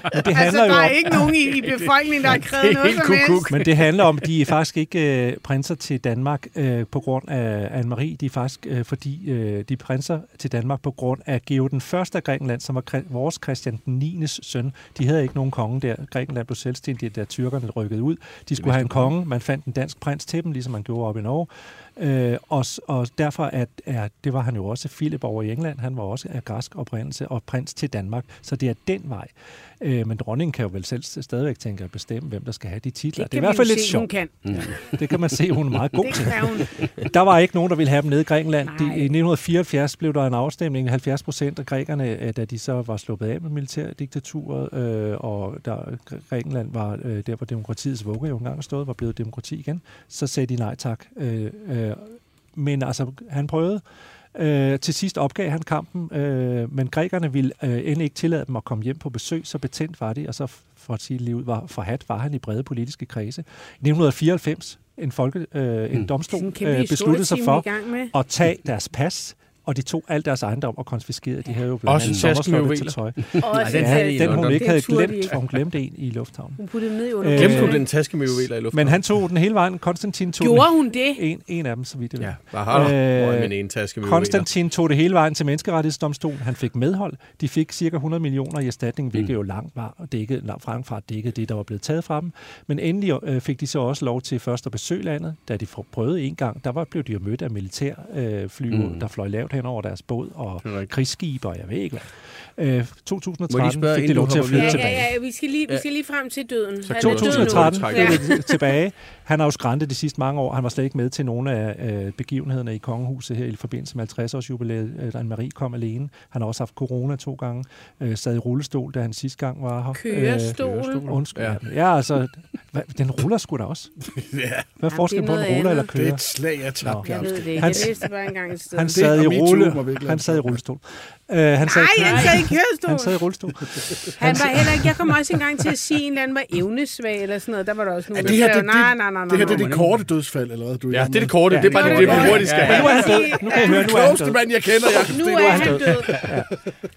det. det altså, der er ikke nogen i, i befolkningen, der har krævet noget som helst. Men det handler om, de er faktisk ikke øh, prinser til Danmark øh, på grund af Anne-Marie. De er faktisk, øh, fordi øh, de prinser til Danmark på grund af Georg den Første af Grækenland, som var kri- vores Christian den niendes søn. De havde ikke nogen konge der. Grækenland blev selvstændigt, da tyrkerne rykkede ud. De skulle have en konge. Man fandt en dansk prins til dem, ligesom man gjorde op i Norge. Øh, og, og derfor at, at det var han jo også Philip over i England, han var også af græsk oprindelse og prins til Danmark, så det er den vej. Øh, men dronningen kan jo vel selv stadigvæk tænke at bestemme, hvem der skal have de titler. Det, det er i hvert fald lidt sjovt. Kan. Ja, det kan man se, hun er meget god til. Der var ikke nogen, der ville have dem nede i Grækenland. De, i nitten fireoghalvfjerds blev der en afstemning, halvfjerds procent af grækerne, da de så var sluppet af med militærdiktaturet, øh, og der, Grækenland var øh, der, hvor demokratiets vugge jo engang stod, var blevet demokrati igen, så sagde de nej tak. Øh, øh, Men altså, han prøvede. Øh, til sidst opgav han kampen, øh, men grækerne ville øh, end ikke tillade dem at komme hjem på besøg, så betændt var det, og så for at sige livet var forhat, var han i brede politiske kredse. I nitten fireoghalvfems en, folke, øh, en mm. domstol øh, besluttede sig for at tage deres pas, og de tog alt deres ejendom og konfiskerede. De havde jo blandt andet sommerslottet til tøj. Ja, den hun ikke havde glemt, for hun glemte en i lufthavnen. Hun puttede ned i under. Glemte hun den taske med juveler i lufthavnen? Men han tog den hele vejen. Konstantin tog Gjorde den. hun det? En, en af dem, så vidt det var. Ja, hvad har øh, en taske med Konstantin tog det hele vejen til menneskerettighedsdomstolen. Han fik medhold. De fik cirka hundrede millioner i erstatning, hvilket mm. jo langt var og dækkede, langt fra dækkede det, der var blevet taget fra dem. Men endelig øh, fik de så også lov til først at besøge landet. Da de prøvede en gang, der var, blev de jo mødt af militærfly, øh, mm. der fløj lavt hen over deres båd og krigsskibe, og jeg ved ikke hvad. Øh, tyve tretten spørge, fik det lov til at flyde ja, tilbage. Ja, ja, vi skal lige, vi skal lige frem til døden. Så tyve tretten blev ja. tilbage. Han har jo skræntet de sidste mange år. Han var slet ikke med til nogle af øh, begivenhederne i kongehuset her i forbindelse med halvtreds-års-jubilæet, øh, da Anne-Marie kom alene. Han har også haft corona to gange. Øh, sad i rullestol, da han sidste gang var her. Kørestol. Øh, Undskyld. Ja. ja, altså, hva, den ruller sgu da også. ja. Hvad er forskellen på en ruller andet. eller kører? Det er et slag, jeg tabte. Jeg ved det ikke. Jeg læste bare engang et sted. Han sad i Rulle. Han sad i rullestol. Uh, han sagde, nej, han sad i kørestol. Han sad i rullestol. Han var heller ikke. Jeg kom også engang til at sige, at en eller anden var evnesvag eller sådan noget. Der var der også nogen, der sagde, nej, nej, nej. Det her det er det korte dødsfald, eller hvad? Du ja, det er det korte. Ja, det er bare det, det, det, det, det hurtigt skal ja, ja. Nu er han død. Nu kan jeg høre, nu er han død. Mand, jeg kender, Jacob Sten. Nu er han død. Ja.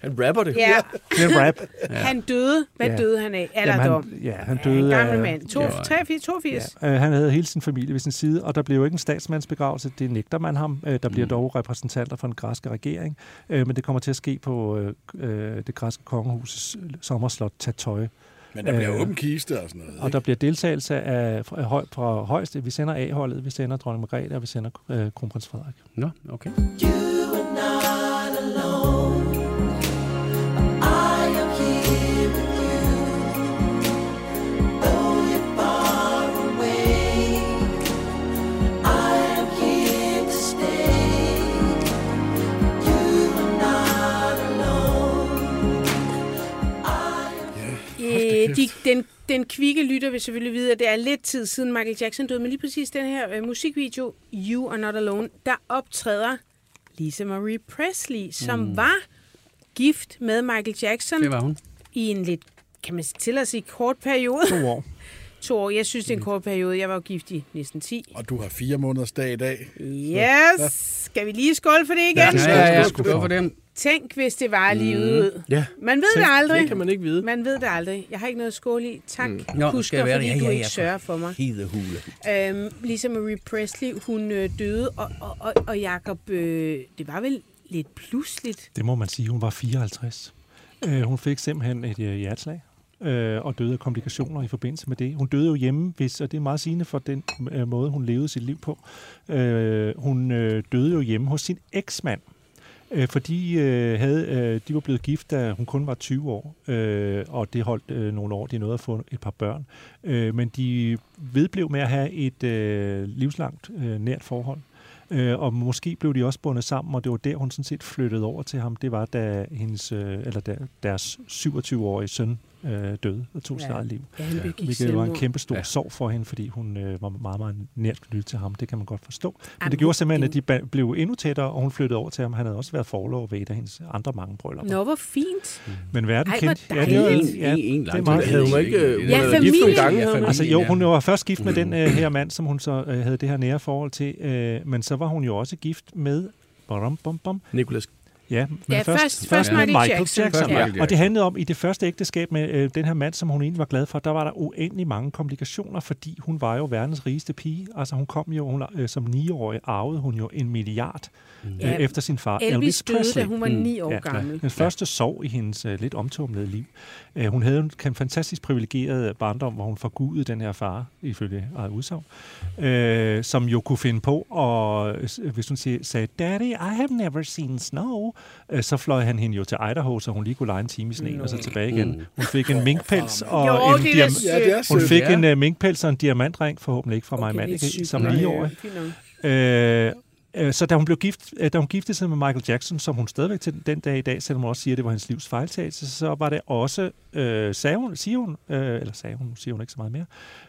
Han rapper det. Ja. Det er rap. Ja. Han døde. Hvad døde han af? Alderdom. Ja, han døde af... En gammel mand. treogfirs, toogfirs. Ja. Øh, han havde hele sin familie ved sin side, og der blev jo ikke en statsmandsbegravelse. Det nægter man ham. Øh, der bliver mm. dog repræsentanter for den græske regering, øh, men det kommer til at ske på øh, det græske kongehusets sommerslot Tatøje. Men der bliver øh, åben kiste og sådan noget, og ikke? Der bliver deltagelse af, af høj, fra højst. Vi sender A-holdet, vi sender dronning Margrethe, og vi sender øh, kronprins Frederik. Nå, okay. De, den, den kvikke lytter vil selvfølgelig vide, at det er lidt tid siden Michael Jackson døde, men lige præcis den her øh, musikvideo, You Are Not Alone, der optræder Lisa Marie Presley, som mm. var gift med Michael Jackson. Det var hun. I en lidt, kan man til at sige, kort periode. To år. to år. Jeg synes, det er en kort periode. Jeg var jo gift i næsten ti. Og du har fire måneders dag i dag. Yes! Skal vi lige skåle for det igen? Ja, ja, ja, ja. Skåle for det. Tænk, hvis det var lige ud. Mm. Ja. Man ved Tænk. det aldrig. Det kan man ikke vide. Man ved det aldrig. Jeg har ikke noget skål i. Tak, mm. Nå, Kuskner, fordi ja, ja, ja, du ikke sørger for mig. Hidehule. Øhm, Lisa Marie Presley, hun øh, døde, og, og, og, og Jacob, øh, det var vel lidt pludseligt? Det må man sige. Hun var fireoghalvtreds. Øh, hun fik simpelthen et øh, hjerteslag. Øh, og døde af komplikationer i forbindelse med det. Hun døde jo hjemme, hvis, og det er meget sigende for den øh, måde, hun levede sit liv på. Øh, hun øh, døde jo hjemme hos sin eksmand, øh, fordi øh, havde, øh, de var blevet gift, da hun kun var tyve år, øh, og det holdt øh, nogle år. De nåede at få et par børn. Øh, men de vedblev med at have et øh, livslangt øh, nært forhold. Øh, og måske blev de også bundet sammen, og det var der, hun sådan set flyttede over til ham. Det var, da hendes, øh, eller der, deres syvogtyve-årige søn øh, døde og tog sit eget liv. Ja, hvilket var en kæmpe stor ja. sorg for hende, fordi hun øh, var meget, meget nært knyttet til ham. Det kan man godt forstå. Men Amen. det gjorde simpelthen, at de ba- blev endnu tættere, og hun flyttede over til ham. Han havde også været forlover ved et af hendes andre mange bryllupper. Nå, hvor fint. Mm. Men verden kendte... Ej, hvor dejligt. Ja, det, ja, det er meget havde hun ikke øh, ja, familie. Gift nogle gange. Ja, altså, jo, hun var først gift med den øh, her mand, som hun så øh, havde det her nære forhold til. Øh, men så var hun jo også gift med... Bom, bom, bom. Nicolas Ja, men ja, først, først, først ja. Michael Jackson. Jackson. Ja. Og det handlede om, i det første ægteskab med øh, den her mand, som hun egentlig var glad for, der var der uendelig mange komplikationer, fordi hun var jo verdens rigeste pige. Altså hun kom jo, hun, øh, som niårig arvede hun jo en milliard mm. øh, ja. efter sin far. Elvis, Elvis døde, Presley. Da hun var ni år mm. gammel. Ja. Den første sorg i hendes øh, lidt omtumlede liv. Øh, hun havde en, en fantastisk privilegeret barndom, hvor hun forgudede den her far, ifølge eget udsagn, øh, som jo kunne finde på, og øh, hvis hun siger, sagde, Daddy, I have never seen snow. Så fløj han hende jo til Idaho, så hun lige kunne lege en time i sneen, mm. og så tilbage igen. Hun fik en minkpels og jo, en, diam- ja, hun fik ja. en uh, minkpels og en diamantring, forhåbentlig ikke fra Maj Manike, som niårig. Øh, øh, så da hun blev gift, øh, da hun giftede sig med Michael Jackson, som hun stadigvæk til den dag i dag, selvom hun også siger, at det var hendes livs fejltagelse, så var det også, øh, sagde hun, siger hun, øh, eller sagde hun, siger hun ikke så meget mere,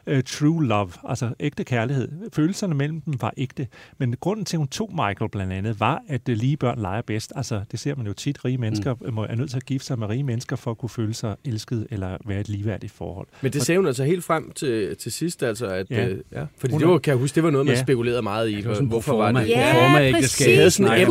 øh, true love, altså ægte kærlighed. Følelserne mellem dem var ægte, men grunden til, at hun tog Michael blandt andet, var, at øh, lige børn leger bedst. Altså, det ser man jo tit, rige mennesker mm. må, er nødt til at gifte sig med rige mennesker, for at kunne føle sig elsket, eller være et ligeværdigt forhold. Men det sagde hun altså helt frem til, til sidst, altså, at, ja. Øh, ja, fordi det var, kan jeg huske, det var noget, man ja. spekulerede meget i, ja, sådan, hvorfor var det? Ja. Ja, præcis. Nej, ja,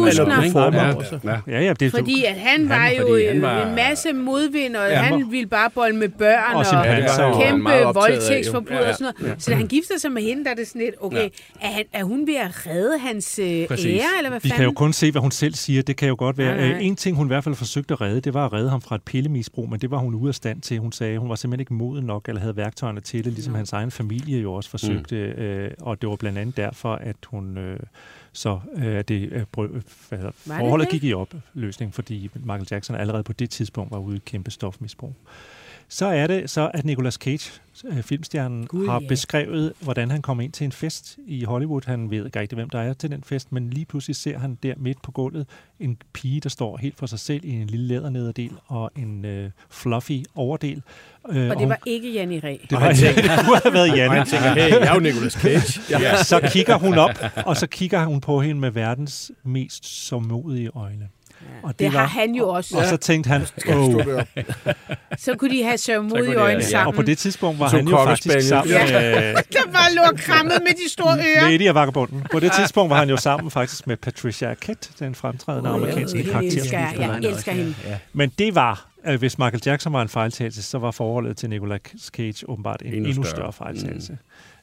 ja, ja, det, fordi at han var jo han, en, var, en masse modvind, og ja, han ville bare bolle med børn og, og, ja, og kæmpe voldtægtsforbrud ja, ja. og sådan noget. Ja. Så da han gifter sig med hende, der er det sådan lidt, okay, ja. er, han, er hun ved at redde hans øh, ære, eller hvad fanden? Vi kan jo kun se, hvad hun selv siger. Det kan jo godt være. Ja, en ting, hun i hvert fald forsøgte at redde, det var at redde ham fra et pillemisbrug, men det var hun ude af stand til. Hun sagde, hun var simpelthen ikke moden nok, eller havde værktøjerne til det, ligesom ja. hans egen familie jo også forsøgte. Mm. Øh, og det var blandt andet derfor, at hun... Øh, Så øh, det, øh, brø- det forholdet gik i opløsning, fordi Michael Jackson allerede på det tidspunkt var ude i kæmpe stofmisbrug. Så er det så, at Nicolas Cage, øh, filmstjernen, God, har yeah. beskrevet, hvordan han kom ind til en fest i Hollywood. Han ved ikke rigtig, hvem der er til den fest, men lige pludselig ser han der midt på gulvet en pige, der står helt for sig selv i en lille lædernederdel og en øh, fluffy overdel. Øh, og, og det hun... var ikke Janne Ræ. Det var ikke Janne. været Janne. Tænker, hey, jeg er jo Nicolas Cage. ja. Så kigger hun op, og så kigger hun på hende med verdens mest sårmodige øjne. Ja, og det, det har var, han jo også. Og, og så tænkte han, oh. så kunne de have sørgmodige øjne sammen. Ja, og på det tidspunkt var så han jo faktisk sammen. Ja. Der var lort krammet med de store ører. Lady og vagabunden. På det tidspunkt var han jo sammen faktisk med Patricia Arquette, den fremtrædende oh, amerikanske karakter. Jeg elsker, jeg elsker hende. Men det var at hvis Michael Jackson var en fejltagelse, så var forholdet til Nicolas Cage åbenbart en endnu, endnu større, større fejltagelse.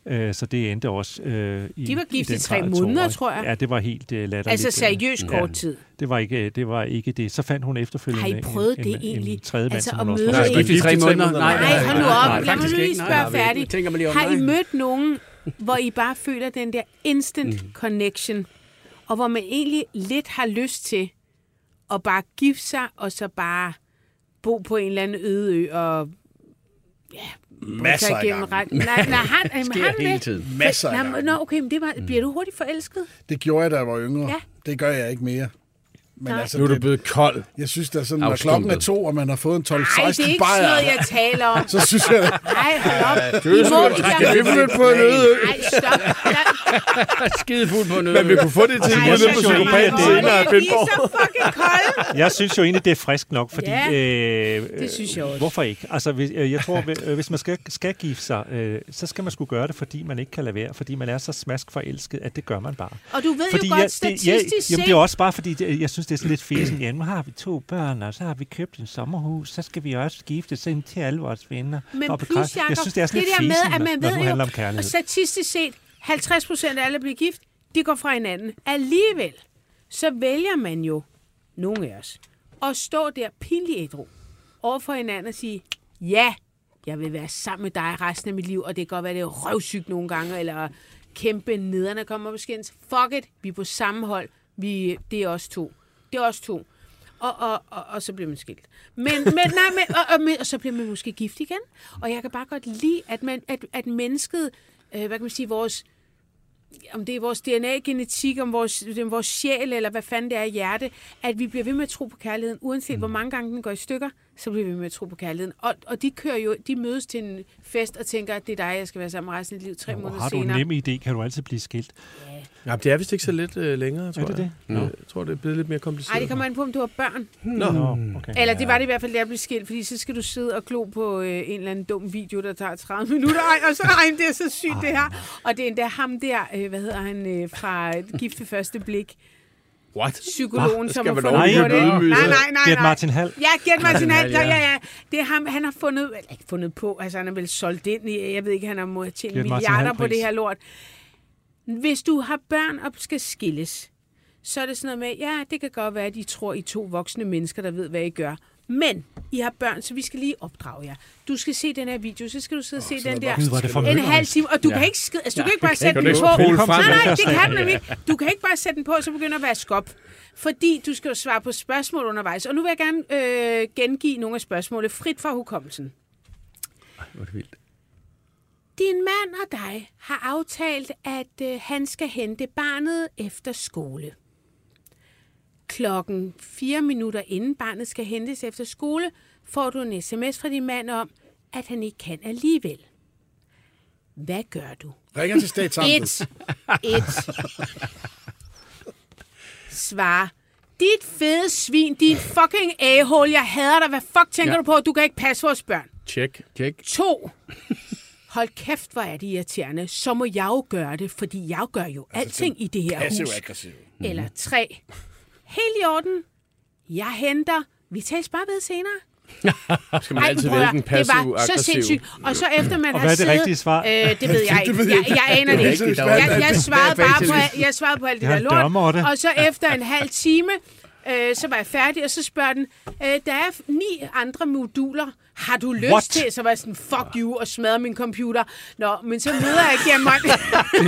Mm. Så det endte også øh, i de var gift i tre måneder, tror jeg. Ja, det var helt øh, latterligt. Altså seriøst kort tid. Ja, det var ikke det var ikke det. Så fandt hun efterfølgende en, en, en, en tredje mand, som hun også var. Gift i tre måneder? Nej, hold nu op. Jeg må lige spørge færdigt. Har I mødt nogen, hvor I bare føler den der instant connection, og hvor man egentlig lidt har lyst til at bare gifte sig, og så bare bo på en eller anden øde ø, og ja, masser af gange. Nej, nej, har, jamen, sker har du hele tiden. Masser af gange. Nå, okay, men det var, bliver du hurtigt forelsket? Det gjorde jeg, da jeg var yngre. Ja. Det gør jeg ikke mere. Men altså, nu er du blevet kold. Jeg synes, det er sådan, når klokken er to, og man har fået en tolv seksten bajer. Nej, det er ikke sådan noget, jeg taler om. Så synes jeg... Nej, hold op. Vi må ikke... Skal vi blive på en øde ø? Nej, stop. Skidefuld på en øde ø. Men vi kunne få det til en lille psykopat. Det er så fucking koldt. Jeg synes jo egentlig, det er frisk nok, fordi... Ja, det synes jeg også. Hvorfor ikke? Altså, jeg tror, hvis man skal give sig, så skal man sgu gøre det, fordi man ikke kan lade være. Fordi man er så smask forelsket, at det gør man bare. Og du ved jo godt statistisk set... Det er også bare, fordi jeg synes, det er sådan lidt fæsen. Ja, nu har vi to børn, og så har vi købt en sommerhus, så skal vi også skifte så til alle vores venner. Men og plus, Jacob, jeg synes, det er sådan det lidt fæsen, med, at man ved jo, om kærlighed. Og statistisk set, halvtreds procent af alle bliver gift, de går fra hinanden. Alligevel, så vælger man jo, nogle af os, at stå der pinligt ædru over for hinanden og sige, ja, jeg vil være sammen med dig resten af mit liv, og det kan godt være, det er røvsygt nogle gange, eller kæmpe nederne kommer på skins. Fuck it, vi er på samme hold, vi, det er os to. Det er også to. Og, og, og, og så bliver man skilt. Men, men, nej, men, og, og, og, og så bliver man måske gift igen. Og jeg kan bare godt lide, at, man, at, at mennesket, øh, hvad kan man sige, vores, om det er vores D N A-genetik, om vores, vores sjæl, eller hvad fanden det er i hjerte, at vi bliver ved med at tro på kærligheden, uanset mm. hvor mange gange den går i stykker, så bliver vi ved med at tro på kærligheden. Og, og de kører jo, de mødes til en fest og tænker, at det er dig, jeg skal være sammen resten af dit liv tre Nå, måneder har senere. Har du en nem idé, kan du altid blive skilt. Ja. Ja, det er vist ikke så let øh, længere, tror er det jeg. Det? No. Jeg tror, det er blevet lidt mere kompliceret. Nej, det kommer an på, om du har børn. Nå. No. No. Okay. Eller det var det i hvert fald, da jeg blev skilt, fordi så skal du sidde og glo på øh, en eller anden dum video, der tager tredive minutter, ej, og så ej, det er så sygt ej, det her. Og det er endda ham der, øh, hvad hedder han, øh, fra Gift ved første blik. What? Psykologen, ah, som har fundet på det. Nej, nej, nej. Gert Martin Hall. Ja, Gert Martin Hall. Ja, ja, ja. Det er ham, han har fundet, ikke fundet på, altså han er vel solgt ind i, jeg ved ikke, han har måttet tjene milliarder på det her lort. Hvis du har børn og skal skilles, så er det sådan noget med, ja, det kan godt være, at I tror, I er to voksne mennesker, der ved, hvad I gør. Men I har børn, så vi skal lige opdrage jer. Du skal se den her video, så skal du sidde og se oh, den der det en halv time, og du ja. kan ikke skide, altså, du ja. kan ikke bare sætte den på. Nej, nej, det kan den ikke. Du kan ikke bare sætte den på, og så begynder at vaske op. Fordi du skal jo svare på spørgsmål undervejs. Og nu vil jeg gerne øh, gengive nogle af spørgsmålene frit fra hukommelsen. Ej, hvor er det vildt. Din mand og dig har aftalt, at øh, han skal hente barnet efter skole. Klokken fire minutter inden barnet skal hentes efter skole, får du en sms fra din mand om, at han ikke kan alligevel. Hvad gør du? Ringer til statsamtet. Et. Et. Svar. Dit fede svin, dit fucking a-hole, jeg hader dig. Hvad fuck tænker ja. du på? Du kan ikke passe vores børn. Check, check. To. Hold kæft, hvor er det irriterende. Så må jeg jo gøre det, fordi jeg gør jo altså, alting i det her passive, hus. Aggressive. Eller tre. Helt i orden. Jeg henter. Vi tages bare ved senere. Skal man Ej, altid vælge den passive, det var aggressiv. Så sindssygt. Og så efter man og har siddet... Og hvad er det siddet, rigtige svar? Øh, det ved jeg ikke. Jeg, jeg aner det ikke. Jeg, jeg svarede bare på, jeg svarede på alt det der lort. Og så efter en halv time... Øh, så var jeg færdig, og så spørger den, øh, der er ni andre moduler, har du lyst What? til? Så var jeg sådan, fuck you, og smadrer min computer. Nå, men så møder jeg Gert Martin. Det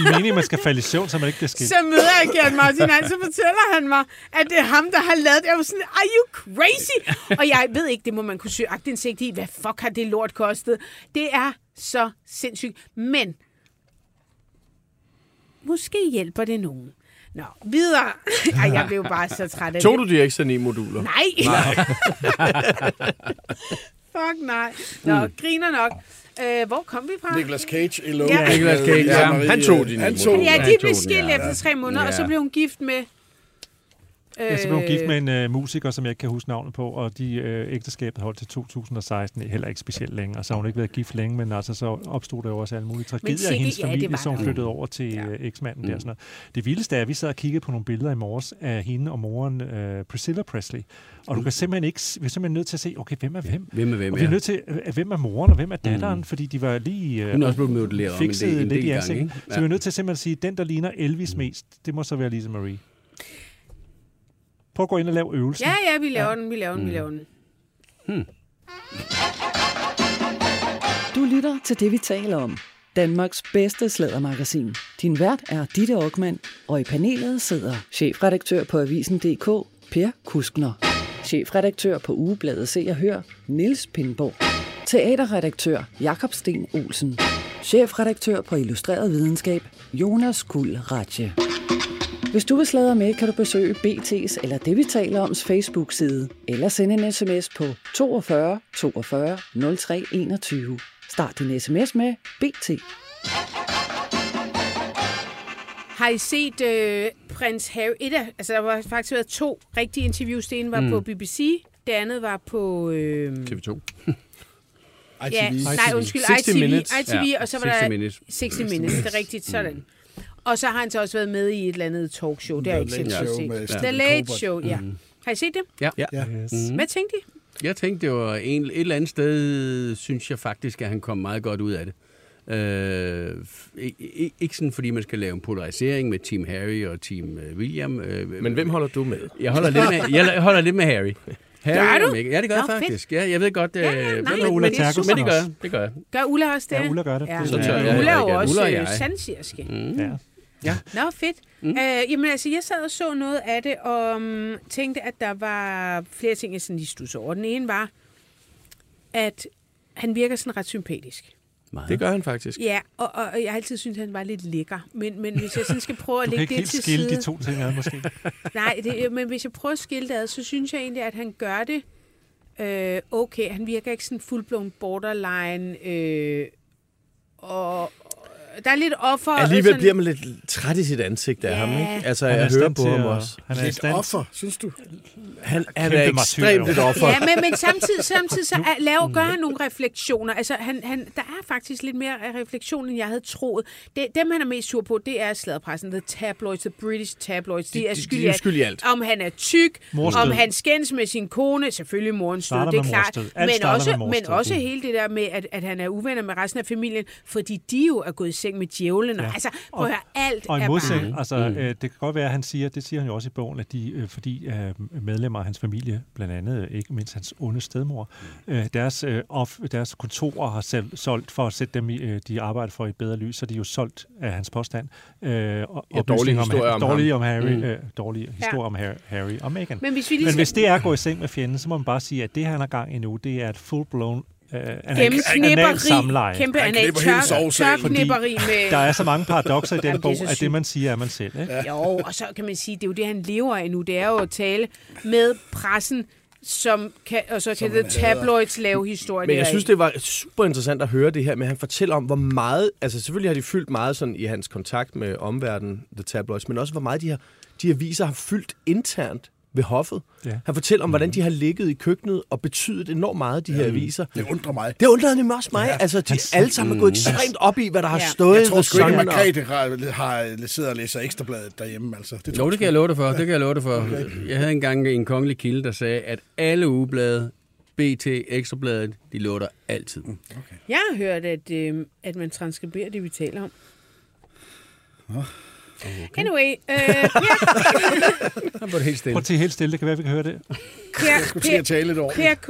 er meningen, man skal falde i søvn, så man ikke bliver skidt. Så møder jeg Gert Martin, og så fortæller han mig, at det er ham, der har lavet det. Jeg var sådan, are you crazy? Og jeg ved ikke, det må man kunne søge aktindsigt i. Hvad fuck har det lort kostet? Det er så sindssygt. Men, måske hjælper det nogen. Nå, videre. Ej, jeg blev bare så træt af. Tog du de ekstra ni moduler? Nej. nej. Fuck nej. Nå, mm. griner nok. Øh, hvor kom vi fra? Nicolas Cage i London. Ja. Nicolas Cage, ja. Han tog de ni moduler. Ja, de blev skilt efter tre måneder, ja. og så blev hun gift med... Ja, så blev hun gift med en øh, musiker, som jeg ikke kan huske navnet på, og de øh, ægteskabet holdt til to tusind og seksten, heller ikke specielt længe, og så har hun ikke været gift længe, men altså så opstod der jo også alle mulige tragedier i hendes ja, familie, som flyttede over til ja. eksmanden mm. der. Sådan det vildeste er, at vi sad og kiggede på nogle billeder i morges af hende og moren øh, Priscilla Presley, og mm. du kan simpelthen ikke, vi er simpelthen nødt til at se, okay, hvem er hvem? Hvem er hvem, og vi er ja. nødt til, hvem er moren, og hvem er datteren, mm. fordi de var lige øh, hun er også blevet modelleret om en del, en del i gang, ikke? Ja. Så vi er nødt til simpelthen at sige, den der ligner Elvis mm. mest, det må så være Lisa Marie. Prøv at gå ind og lave øvelsen. Ja, ja, vi laver ja. den, vi laver den, mm. vi laver den. Hmm. Du lytter til det, vi taler om. Danmarks bedste sladdermagasin. Din vært er Ditte Aukmann, og i panelet sidder chefredaktør på avisen punktum d k, Per Kuskner. Chefredaktør på Ugebladet Se og Hør, Niels Pindborg. Teaterredaktør Jacob Sten Olsen. Chefredaktør på Illustreret Videnskab, Jonas Kuld Rathje. Hvis du vil sladre med, kan du besøge B T's eller det, vi taler oms Facebook-side, eller sende en sms på fyrre to fyrre toogfyrre nul tre enogtyve. Start din sms med B T. Har I set øh, prins Harry? Et af, altså, der var faktisk været to rigtige interviews. Det ene var mm. på B B C, det andet var på... Øh, T V to. I T V. Ja, nej, undskyld, I T V, I T V, ja, og så var der Minutes. sixty Minutes, det er rigtigt, sådan. Mm. Og så har han så også været med i et eller andet talkshow. Det har jeg ikke selv set. The Late Show, ja. Mm. Har I set det? Ja. ja. Yes. Mm. Hvad tænkte I? Jeg tænkte, det var en, et eller andet sted, synes jeg faktisk, at han kom meget godt ud af det. Øh, ikke sådan, fordi man skal lave en polarisering med Team Harry og Team William. Øh, Men hvem holder du med? Jeg holder lidt med, jeg holder lidt med Harry. Harry, gør du? Ja, det gør jeg no, faktisk. Ja, jeg ved godt, ja, ja, nej, men, Ulla, men det, men det gør jeg. Det gør jeg. Gør Ulla også det? Ja, Ulla gør det. Ja. Så tør jeg. Ulla er jo også sandsirske. Mm. Ja. Ja. Nå, fedt. Mm. Øh, jamen altså, jeg sad og så noget af det, og um, tænkte, at der var flere ting, jeg sådan lige studsede over. Den ene var, at han virker sådan ret sympatisk. Meget. Det gør han faktisk. Ja, og, og, og jeg har altid syntes, at han var lidt lækker. Men, men hvis jeg sådan skal prøve at lægge det til side... Du kan ikke helt skille de to ting ad, måske. Nej, det, men hvis jeg prøver at skille det ad, så synes jeg egentlig, at han gør det øh, okay. Han virker ikke sådan fuldblåen borderline, øh, og... Der er lidt offer. Alligevel sådan... bliver man lidt træt i sit ansigt af ja. ham, ikke? Altså, jeg hører på ham også. Han er lidt offer, synes du? Han, han er ekstremt lidt offer. Ja, men, men samtidig, samtidig så laver, gør han nogle refleksioner. Altså, han, han, der er faktisk lidt mere refleksion, end jeg havde troet. Det, dem, han er mest sur på, det er sladderpressen. The tabloids, the British tabloids. De, de, de er skyldige skyld i alt. Om han er tyk, morstød. Om han skændes med sin kone. Selvfølgelig morens stød, det er klart. Men også, men også hele det der med, at, at han er uvenner med resten af familien, fordi de jo er gået med djævlen, og ja. altså, prøv at høre, alt og er modsæt, bare... Altså, mm. øh, det kan godt være, at han siger, det siger han jo også i bogen, at de, øh, fordi øh, medlemmer af hans familie, blandt andet, øh, ikke mindst hans onde stedmor, øh, deres, øh, off, deres kontorer har selv solgt, for at sætte dem i, øh, de arbejder for et bedre lys, så de er jo solgt af hans påstand. Øh, og, ja, og dårlige historier om, dårlige om, Harry, mm. øh, dårlige historier ja. om Harry, Harry og Meghan. Men hvis, vi lige Men hvis det er at gå i seng med fjenden, så må man bare sige, at det, han har gang i nu, det er et full-blown Uh, anal-samleje. Kæmpe anal-tørknipperi. Med... Der er så mange paradokser i den Jamen, bog, det at det, man siger, er man selv. Ikke? Ja. Jo, og så kan man sige, det er jo det, han lever af nu. Det er jo at tale med pressen, som kan, og så kan det tabloids lave historier. Men jeg synes, det var super interessant at høre det her, men han fortæller om, hvor meget... Altså, selvfølgelig har de fyldt meget sådan i hans kontakt med omverdenen, the tabloids, men også, hvor meget de her de aviser har fyldt internt ved hoffet. Ja. Han fortæller om, hvordan de har ligget i køkkenet og betydet enormt meget, de ja, her aviser. Det undrer mig. Det undrer nemlig også mig. Ja. Altså, de han, alle sammen mm, er gået ekstremt op i, hvad der ja. har stået. Jeg tror sgu ikke, Margrethe har, har siddet og læser Ekstrabladet derhjemme. Altså. Det, jo, det kan jeg love dig for. Det kan jeg love dig for. Okay. Jeg havde engang en kongelig kilde, der sagde, at alle ugeblade, B T, Ekstrabladet, de lå der altid. Okay. Jeg har hørt, at, øh, at man transkriberer det, vi taler om. Nå. Okay. Anyway, øh, ja. Han var helt stille. Prøv at tage helt stille, det kan være, vi kan høre det. Per K,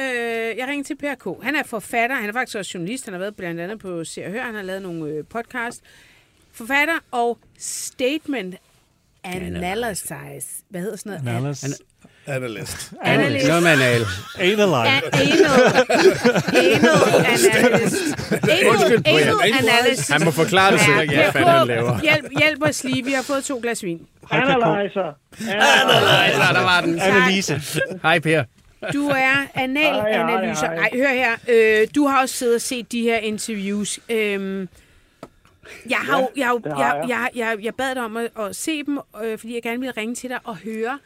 øh, jeg ringer til Per K. Han er forfatter, han er faktisk også journalist, han har været blandt andet på Se og Hør, han har lavet nogle øh, podcast. Forfatter og statement analysis. Hvad hedder sådan noget? Analyst. An- Analyst. Analyst. Analyst. Analyst. Anal. Anal. Anal analyst. Han må forklare det sikkert, ja, hvad han laver. Hjælp, hjælp os lige, vi har fået to glas vin. Analyser. Analyser, der var den. Analyse. Hej, Per. Du er analanalyser. Ej, hør her. Øh, du har også siddet og set de her interviews. Øhm, jeg har, jeg, jeg, jeg, jeg, jeg bad dig om at, at se dem, øh, fordi jeg gerne ville ringe til dig og høre,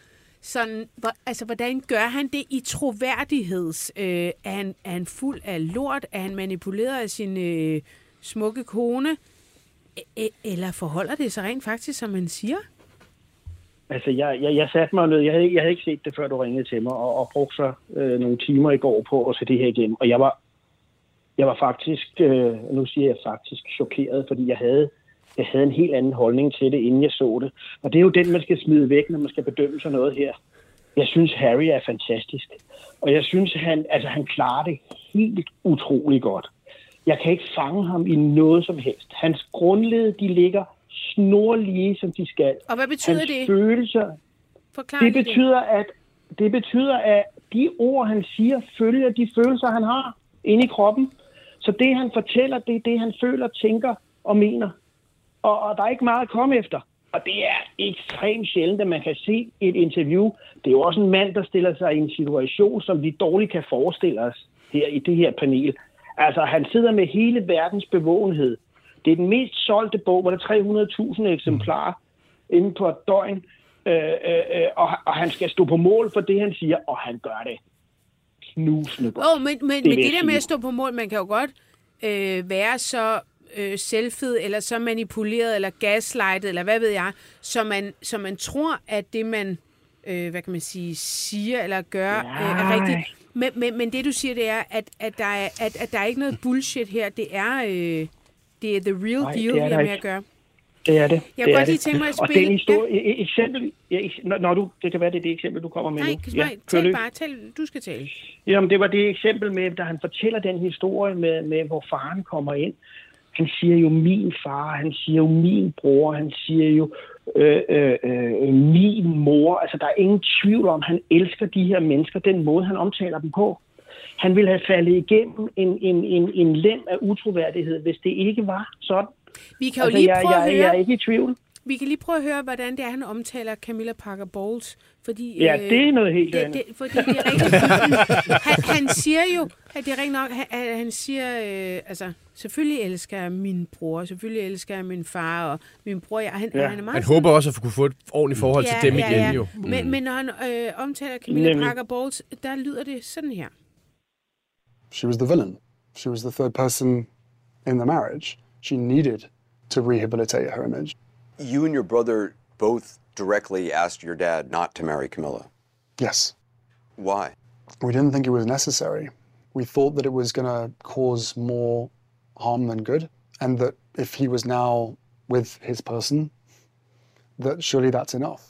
sådan, hvor, altså, hvordan gør han det i troværdigheds? Øh, er, han, er han fuld af lort? Er han manipuleret af sin øh, smukke kone? E- eller forholder det sig rent faktisk, som man siger? Altså, jeg, jeg, jeg satte mig ned. Jeg havde, jeg havde ikke set det, før du ringede til mig, og, og brugte så øh, nogle timer i går på at se det her igen. Og jeg var, jeg var faktisk, øh, nu siger jeg faktisk, chokeret, fordi jeg havde, jeg havde en helt anden holdning til det, inden jeg så det. Og det er jo den, man skal smide væk, når man skal bedømme sådan noget her. Jeg synes, Harry er fantastisk. Og jeg synes, han, altså, han klarer det helt utrolig godt. Jeg kan ikke fange ham i noget som helst. Hans grundled, de ligger snorlige, som de skal. Og hvad betyder hans det? Følelser. Forklar det betyder, det. At, det betyder, at de ord, han siger, følger de følelser, han har inde i kroppen. Så det, han fortæller, det er det, han føler, tænker og mener. Og, og der er ikke meget at komme efter. Og det er ekstremt sjældent, at man kan se et interview. Det er jo også en mand, der stiller sig i en situation, som vi dårligt kan forestille os her i det her panel. Altså, han sidder med hele verdens bevågenhed. Det er den mest solgte bog, hvor der er tre hundrede tusind eksemplarer inden på et døgn. Øh, øh, og, og han skal stå på mål for det, han siger, og han gør det knusende godt. Oh, men men det, men det der med at stå på mål, man kan jo godt øh, være så øh, selvfed, eller så manipuleret, eller gaslightet, eller hvad ved jeg, så man, så man tror, at det, man øh, hvad kan man sige, siger eller gør, øh, er rigtigt. Men, men, men det, du siger, det er, at, at, der er at, at der er ikke noget bullshit her. Det er... Øh, Det er the real Nej, deal, vi har med at gøre. Det er det. Jeg kan godt lige tænke mig at spille. Og det er en historie, ja. e- eksempel... Ja, e- når du, det kan være, det er det eksempel, du kommer med. Nej, nu. Nej, ja, tal bare. Tal, du skal tale. Jamen, det var det eksempel med, da han fortæller den historie med, med, hvor faren kommer ind. Han siger jo min far, han siger jo min bror, han siger jo øh, øh, øh, min mor. Altså, der er ingen tvivl om, han elsker de her mennesker, den måde, han omtaler dem på. Han ville have faldet igennem en, en, en, en lem af utroværdighed, hvis det ikke var sådan. Vi kan jo altså, lige prøve jeg, jeg, at høre... Jeg er ikke i tvivl. Vi kan lige prøve at høre, hvordan det er, han omtaler Camilla Parker Bowles. Fordi, ja, øh, det er noget helt det, andet. Det, fordi det er rigtig... han, han siger jo, at det er rigtig nok... Han, han siger, øh, altså, selvfølgelig elsker jeg min bror, selvfølgelig elsker jeg min far og min bror. Ja, han, ja. Han, er meget han håber også at kunne få et ordentligt forhold ja, til dem ja, igen, ja. Jo. Mm. Men, men når han øh, omtaler Camilla Nemlig. Parker Bowles, der lyder det sådan her. She was the villain. She was the third person in the marriage. She needed to rehabilitate her image. You and your brother both directly asked your dad not to marry Camilla. Yes. Why? We didn't think it was necessary. We thought that it was going to cause more harm than good, and that if he was now with his person, that surely that's enough.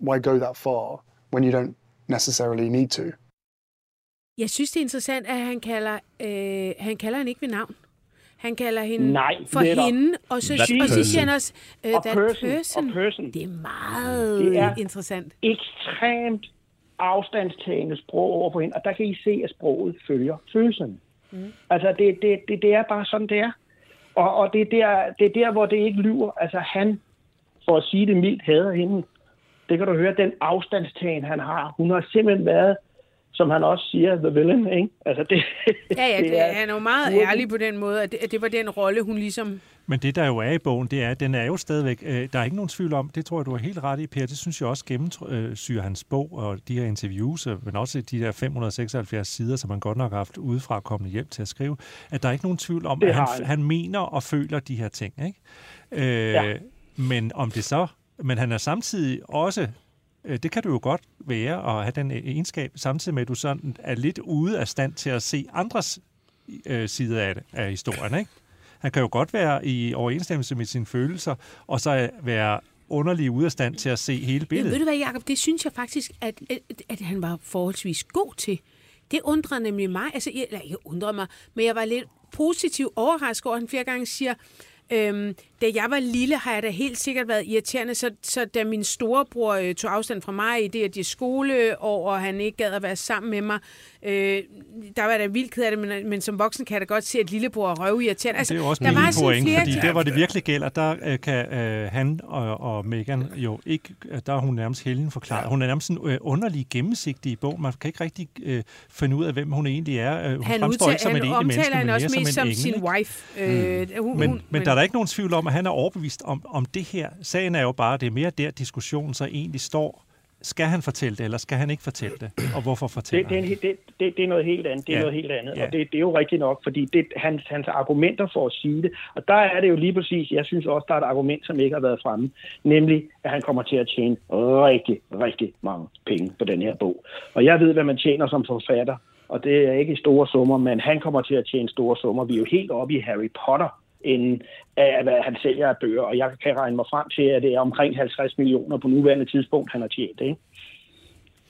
Why go that far when you don't necessarily need to? Jeg synes, det er interessant, at han kalder, øh, han kalder hende ikke ved navn. Han kalder hende Nej, for netop. hende, og så, og så siger han også, uh, that person. person. person. Det er meget det er interessant. Ekstremt afstandstagende sprog over for hende, og der kan I se, at sproget følger følelserne. Mm. Altså, det, det, det, det er bare sådan, det er. Og, og det, er der, det er der, hvor det ikke lyver. Altså, han, for at sige det mildt, hader hende. Det kan du høre, den afstandstagen, han har. Hun har simpelthen været... Som han også siger, the villain, ikke? Altså det, ja, ja, det er, han er jo meget ærlig på den måde, at det, at det var den rolle, hun ligesom... Men det, der jo er i bogen, det er, at den er jo stadigvæk... Øh, der er ikke nogen tvivl om, det tror jeg, du har helt ret i, Per. Det synes jeg også gennemsyrer hans bog og de her interviews, men også de der fem hundrede seksoghalvfjerds sider, som man godt nok har haft udefra kommende hjælp til at skrive, at der er ikke nogen tvivl om, at han, han. han mener og føler de her ting, ikke? Øh, ja. Men om det så... Men han er samtidig også... Det kan du jo godt være at have den egenskab, samtidig med, at du sådan er lidt ude af stand til at se andres øh, sider af, det, af historien, ikke? Han kan jo godt være i overensstemmelse med sine følelser, og så være underlig ude af stand til at se hele billedet. Ja, ved du hvad, Jacob? Det synes jeg faktisk, at, at, at han var forholdsvis god til. Det undrer nemlig mig. Altså, jeg, eller ikke undrer mig, men jeg var lidt positiv overrasket over, at han flere gange siger... Øhm, da jeg var lille, har jeg da helt sikkert været irriterende, så, så da min storebror øh, tog afstand fra mig i det, at de skoleår, og han ikke gad at være sammen med mig, øh, der var da vildt ked af det, men, men som voksen kan jeg da godt se, at lillebror er røvirriterende. Altså, det er jo også der min point, flere... fordi der, hvor det virkelig gælder, der øh, kan øh, han og, og Meghan jo ikke, der er hun nærmest helgen forklaret. Hun er nærmest en øh, underlig gennemsigtig i bog. Man kan ikke rigtig øh, finde ud af, hvem hun egentlig er. Hun han fremstår udtager, ikke som et egentlig menneske, men mere også som, som en engel. Sin wife. Øh, mm. hun, men, hun, men der er ikke nogen tvivl om, at han er overbevist om, om det her. Sagen er jo bare, det er mere der diskussionen så egentlig står Skal han fortælle det, eller skal han ikke fortælle det? Og hvorfor fortæller det, det, han det? Det, det er noget helt andet. Det er ja. noget helt andet. Ja. Og det, det er jo rigtigt nok, fordi det hans, hans argumenter for at sige det. Og der er det jo lige præcis, jeg synes også, der er et argument, som ikke har været fremme. Nemlig, at han kommer til at tjene rigtig, rigtig mange penge på den her bog. Og jeg ved, hvad man tjener som forfatter. Og det er ikke store summer, men han kommer til at tjene store summer. Vi er jo helt oppe i Harry Potter, end af, hvad han sælger af bøger. Og jeg kan regne mig frem til, at det er omkring halvtreds millioner på nuværende tidspunkt, han har tjent. Ikke?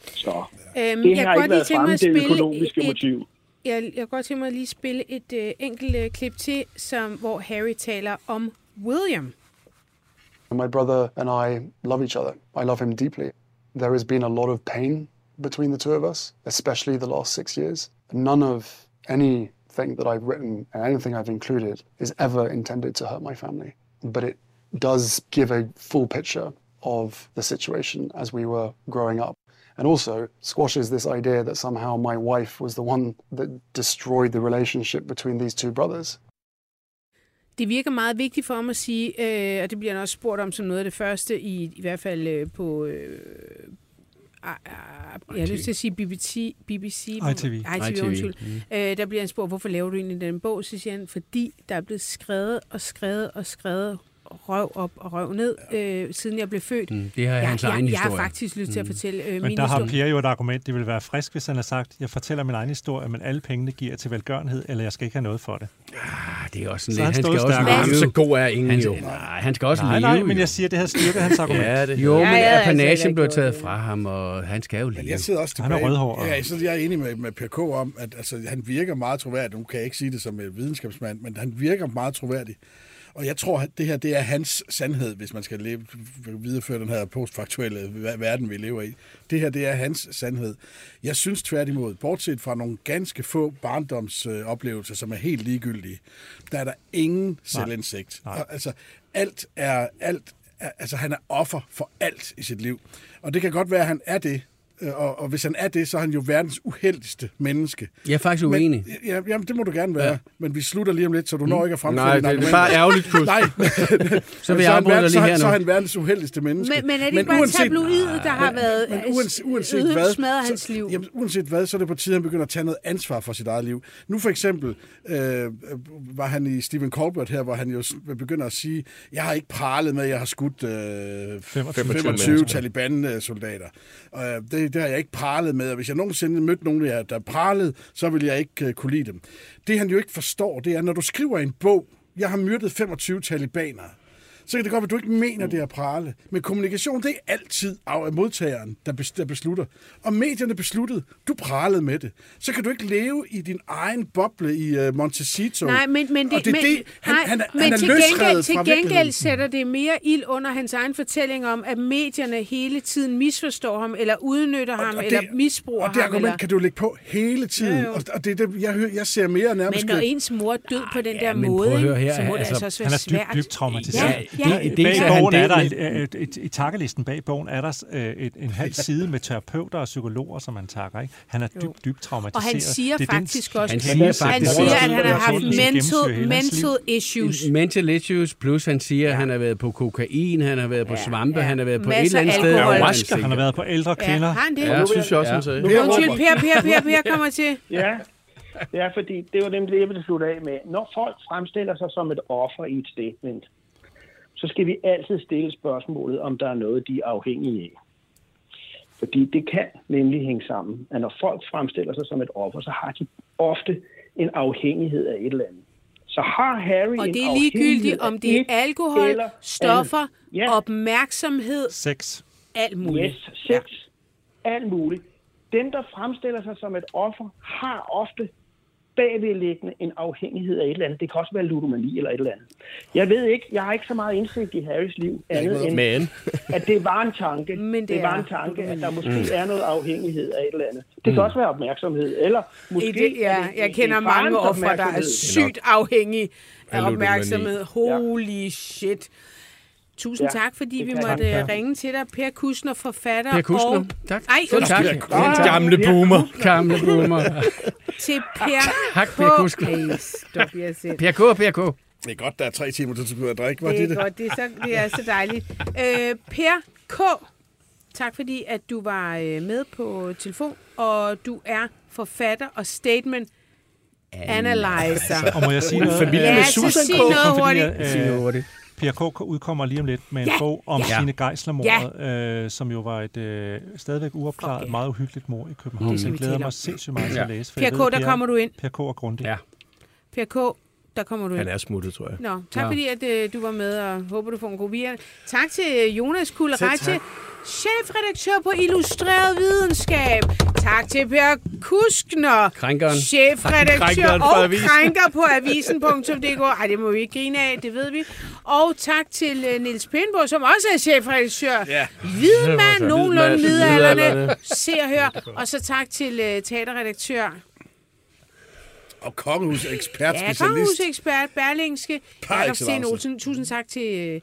Så øhm, det har ikke været fremme, det økonomiske et, motiv. Jeg, jeg kan godt tænke mig at lige spille et øh, enkelt øh, klip til, som, hvor Harry taler om William. My brother and I love each other. I love him deeply. There has been a lot of pain between the two of us, especially the last six years. None of any thing that I've written and anything I've included is ever intended to hurt my family. But it does give a full picture of the situation as we were growing up. And also squashes this idea that somehow my wife was the one that destroyed the relationship between these two brothers. Det virker meget vigtigt for ham at sige, øh, og det bliver han også spurgt om som noget af det første, i, i hvert fald øh, på... Øh, Jeg har lyst til at sige B B C, I T V, I T V, undskyld. Mm. Øh, der bliver en spurgt, hvorfor laver du egentlig den bog? Så siger han, fordi der er blevet skrevet og skrevet og skrevet røv op og røv ned, øh, siden jeg blev født. Mm. Det har jeg, hans egen jeg, historie. Jeg har faktisk lyst til at fortælle øh, min historie. Men der har Per jo et argument, det ville være frisk, hvis han har sagt, jeg fortæller min egen historie, men alle pengene giver til velgørenhed, eller jeg skal ikke have noget for det. Ah, det er også sådan så lidt. Han, han skal også leve. Jamen, så god er ingen han, jo. Nej, han skal også nej, leve. Nej, nej, men jeg siger, det her styrker hans argument. Ja, det. Jo, men apanagen bliver taget fra ham, og han skal jo leve. Men jeg sidder også tilbage. Han er rødhåret. Ja, så jeg er enig med, med Per K om, at altså, han virker meget troværdig. Nu kan jeg ikke sige det som en videnskabsmand, men han virker meget troværdig. Og jeg tror, at det her det er hans sandhed, hvis man skal leve, videreføre den her postfaktuelle verden, vi lever i. Det her det er hans sandhed. Jeg synes tværtimod, bortset fra nogle ganske få barndomsoplevelser, som er helt ligegyldige, der er der ingen selvindsigt. Nej. Nej. Altså, alt er, alt er, altså, han er offer for alt i sit liv. Og det kan godt være, at han er det. Og, og hvis han er det, så er han jo verdens uheldigste menneske. Jeg er faktisk uenig. Men, ja, jamen, det må du gerne være. Ja. Men vi slutter lige om lidt, så du når ikke at fremføre nej, det argument. Nej, det er bare ærgerligt, Kus. Nej. så, vil jeg så, han verdens, lige her så, så er han verdens uheldigste menneske. Men, men er det ikke bare tabloidet, der har været men, men uanset, uanset hvad, smadret hans liv? Så, jamen, uanset hvad, så er det på tide, han begynder at tage noget ansvar for sit eget liv. Nu for eksempel øh, var han i Stephen Colbert her, hvor han jo begynder at sige, jeg har ikke pralet med, at jeg har skudt øh, femogtyve Taliban-soldater. Og, øh, det Det har jeg ikke pralet med, og hvis jeg nogensinde mødte nogen af jer, der pralede, så ville jeg ikke uh, kunne lide dem. Det han jo ikke forstår, det er, når du skriver en bog, jeg har myrdet femogtyve talibanere, så kan det godt være, at du ikke mener, det er prale. Men kommunikation, det er altid af modtageren, der beslutter. Og medierne besluttede, du pralede med det. Så kan du ikke leve i din egen boble i uh, Montecito. Nej, men, men det, det, men, det han, nej, han, han, men han er til gengæld, til gengæld sætter det mere ild under hans egen fortælling om, at medierne hele tiden misforstår ham, eller udnytter og, ham, og det, eller misbruger ham. Og det argument eller... kan du lægge på hele tiden. Ja, og, og det er det, jeg, jeg ser mere nærmest... Men når ens mor død på den ah, der ja, måde, her, ikke, så må altså, det altså også være svært. Han er dybt, dybt traumatiseret. Ja. Ja, det, bag bogen er der, i takkelisten bag bogen er der et, en halv side med terapeuter og psykologer, som han takker, ikke? Han er dybt, dybt traumatiseret. Og han siger det faktisk den, også, han siger, han siger, at han har haft mental, mental issues. Mental issues, plus han siger, at han har været på kokain, han har været på svampe, ja, ja. han har været på masser et eller andet alkohol. Sted. Han har været på ældre kvinder. Ja, han det? Ja, det synes jeg også, han sagde. Undskyld, Per, Per, Per, Per kommer til. Ja. Ja, fordi det var nemlig det, jeg ville slutte af med. Når folk fremstiller sig som et offer i et statement, så skal vi altid stille spørgsmålet, om der er noget, de er afhængige af. Fordi det kan nemlig hænge sammen, at når folk fremstiller sig som et offer, så har de ofte en afhængighed af et eller andet. Så har Harry og en det er ligegyldigt, om det er alkohol, stoffer, ja. opmærksomhed, sex, alt muligt. Yes, sex, ja. alt muligt. Den, der fremstiller sig som et offer, har ofte bagvedliggende en afhængighed af et eller andet. Det kan også være ludomani eller et eller andet. Jeg ved ikke, jeg har ikke så meget indsigt i Harrys liv, andet end, Men. at det var en tanke, Men det, det var en tanke, at der måske mm. er noget afhængighed af et eller andet. Det kan mm. også være opmærksomhed, eller måske... I det, ja, jeg en, kender en mange offer, der er sygt afhængige af opmærksomhed. Holy shit. Tusind ja, tak, fordi vi måtte tak, ja. ringe til dig. Per Kuskner, forfatter Per Kuskner, og... tak. Ej, så tak. Ja, gamle boomer. Gamle boomer. til Per tak, K. Per Kuskner. Ej, stop, jeg selv. Per K og Per K. Det er godt, der er tre timer til at drikke, var det det? Det er godt, det er så, det er så dejligt. Øh, Per K. Tak fordi, at du var med på telefon, og du er forfatter og statement analyzer. Og må jeg sige noget? Familie ja, med Susan K. Noget Per K. udkommer lige om lidt med en ja, bog om ja. Sine Geisler-mordet, ja. øh, som jo var et øh, stadigvæk uopklaret, okay. meget uhyggeligt mord i København. Det, det glæder mig sindssygt meget ja. Til at læse. Per K., ved, der Per, kommer du ind. Per K. og Grundig. Ja. Per K., der kommer du ind. Han er smuttet, tror jeg. Nå, tak ja. Fordi, at øh, du var med, og håber, du får en god weekend. Tak til Jonas Kuld Rathje, chefredaktør på Illustreret Videnskab. Tak til Per Kuskner, krænkeren. chefredaktør krænkeren og krænker på avisen punktum d k. Ej, det må vi ikke grine af, det ved vi. Og tak til uh, Niels Pindborg, som også er chefredaktør. Yeah. Hvidmand, nogenlunde midaldrende. Se og hør. Og så tak til uh, teaterredaktør. Og kongehus-ekspert, specialist. Ja, kongehus-ekspert, Berlingske, Jacob Sten Olsen. Tusind tak til... Uh,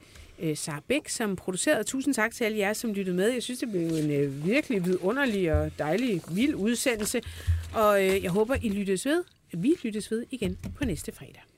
Sara Bæk, som producerede. Tusind tak til alle jer, som lyttede med. Jeg synes, det blev en virkelig vidunderlig og dejlig, vild udsendelse. Og jeg håber, I lyttes ved. Vi lyttes ved igen på næste fredag.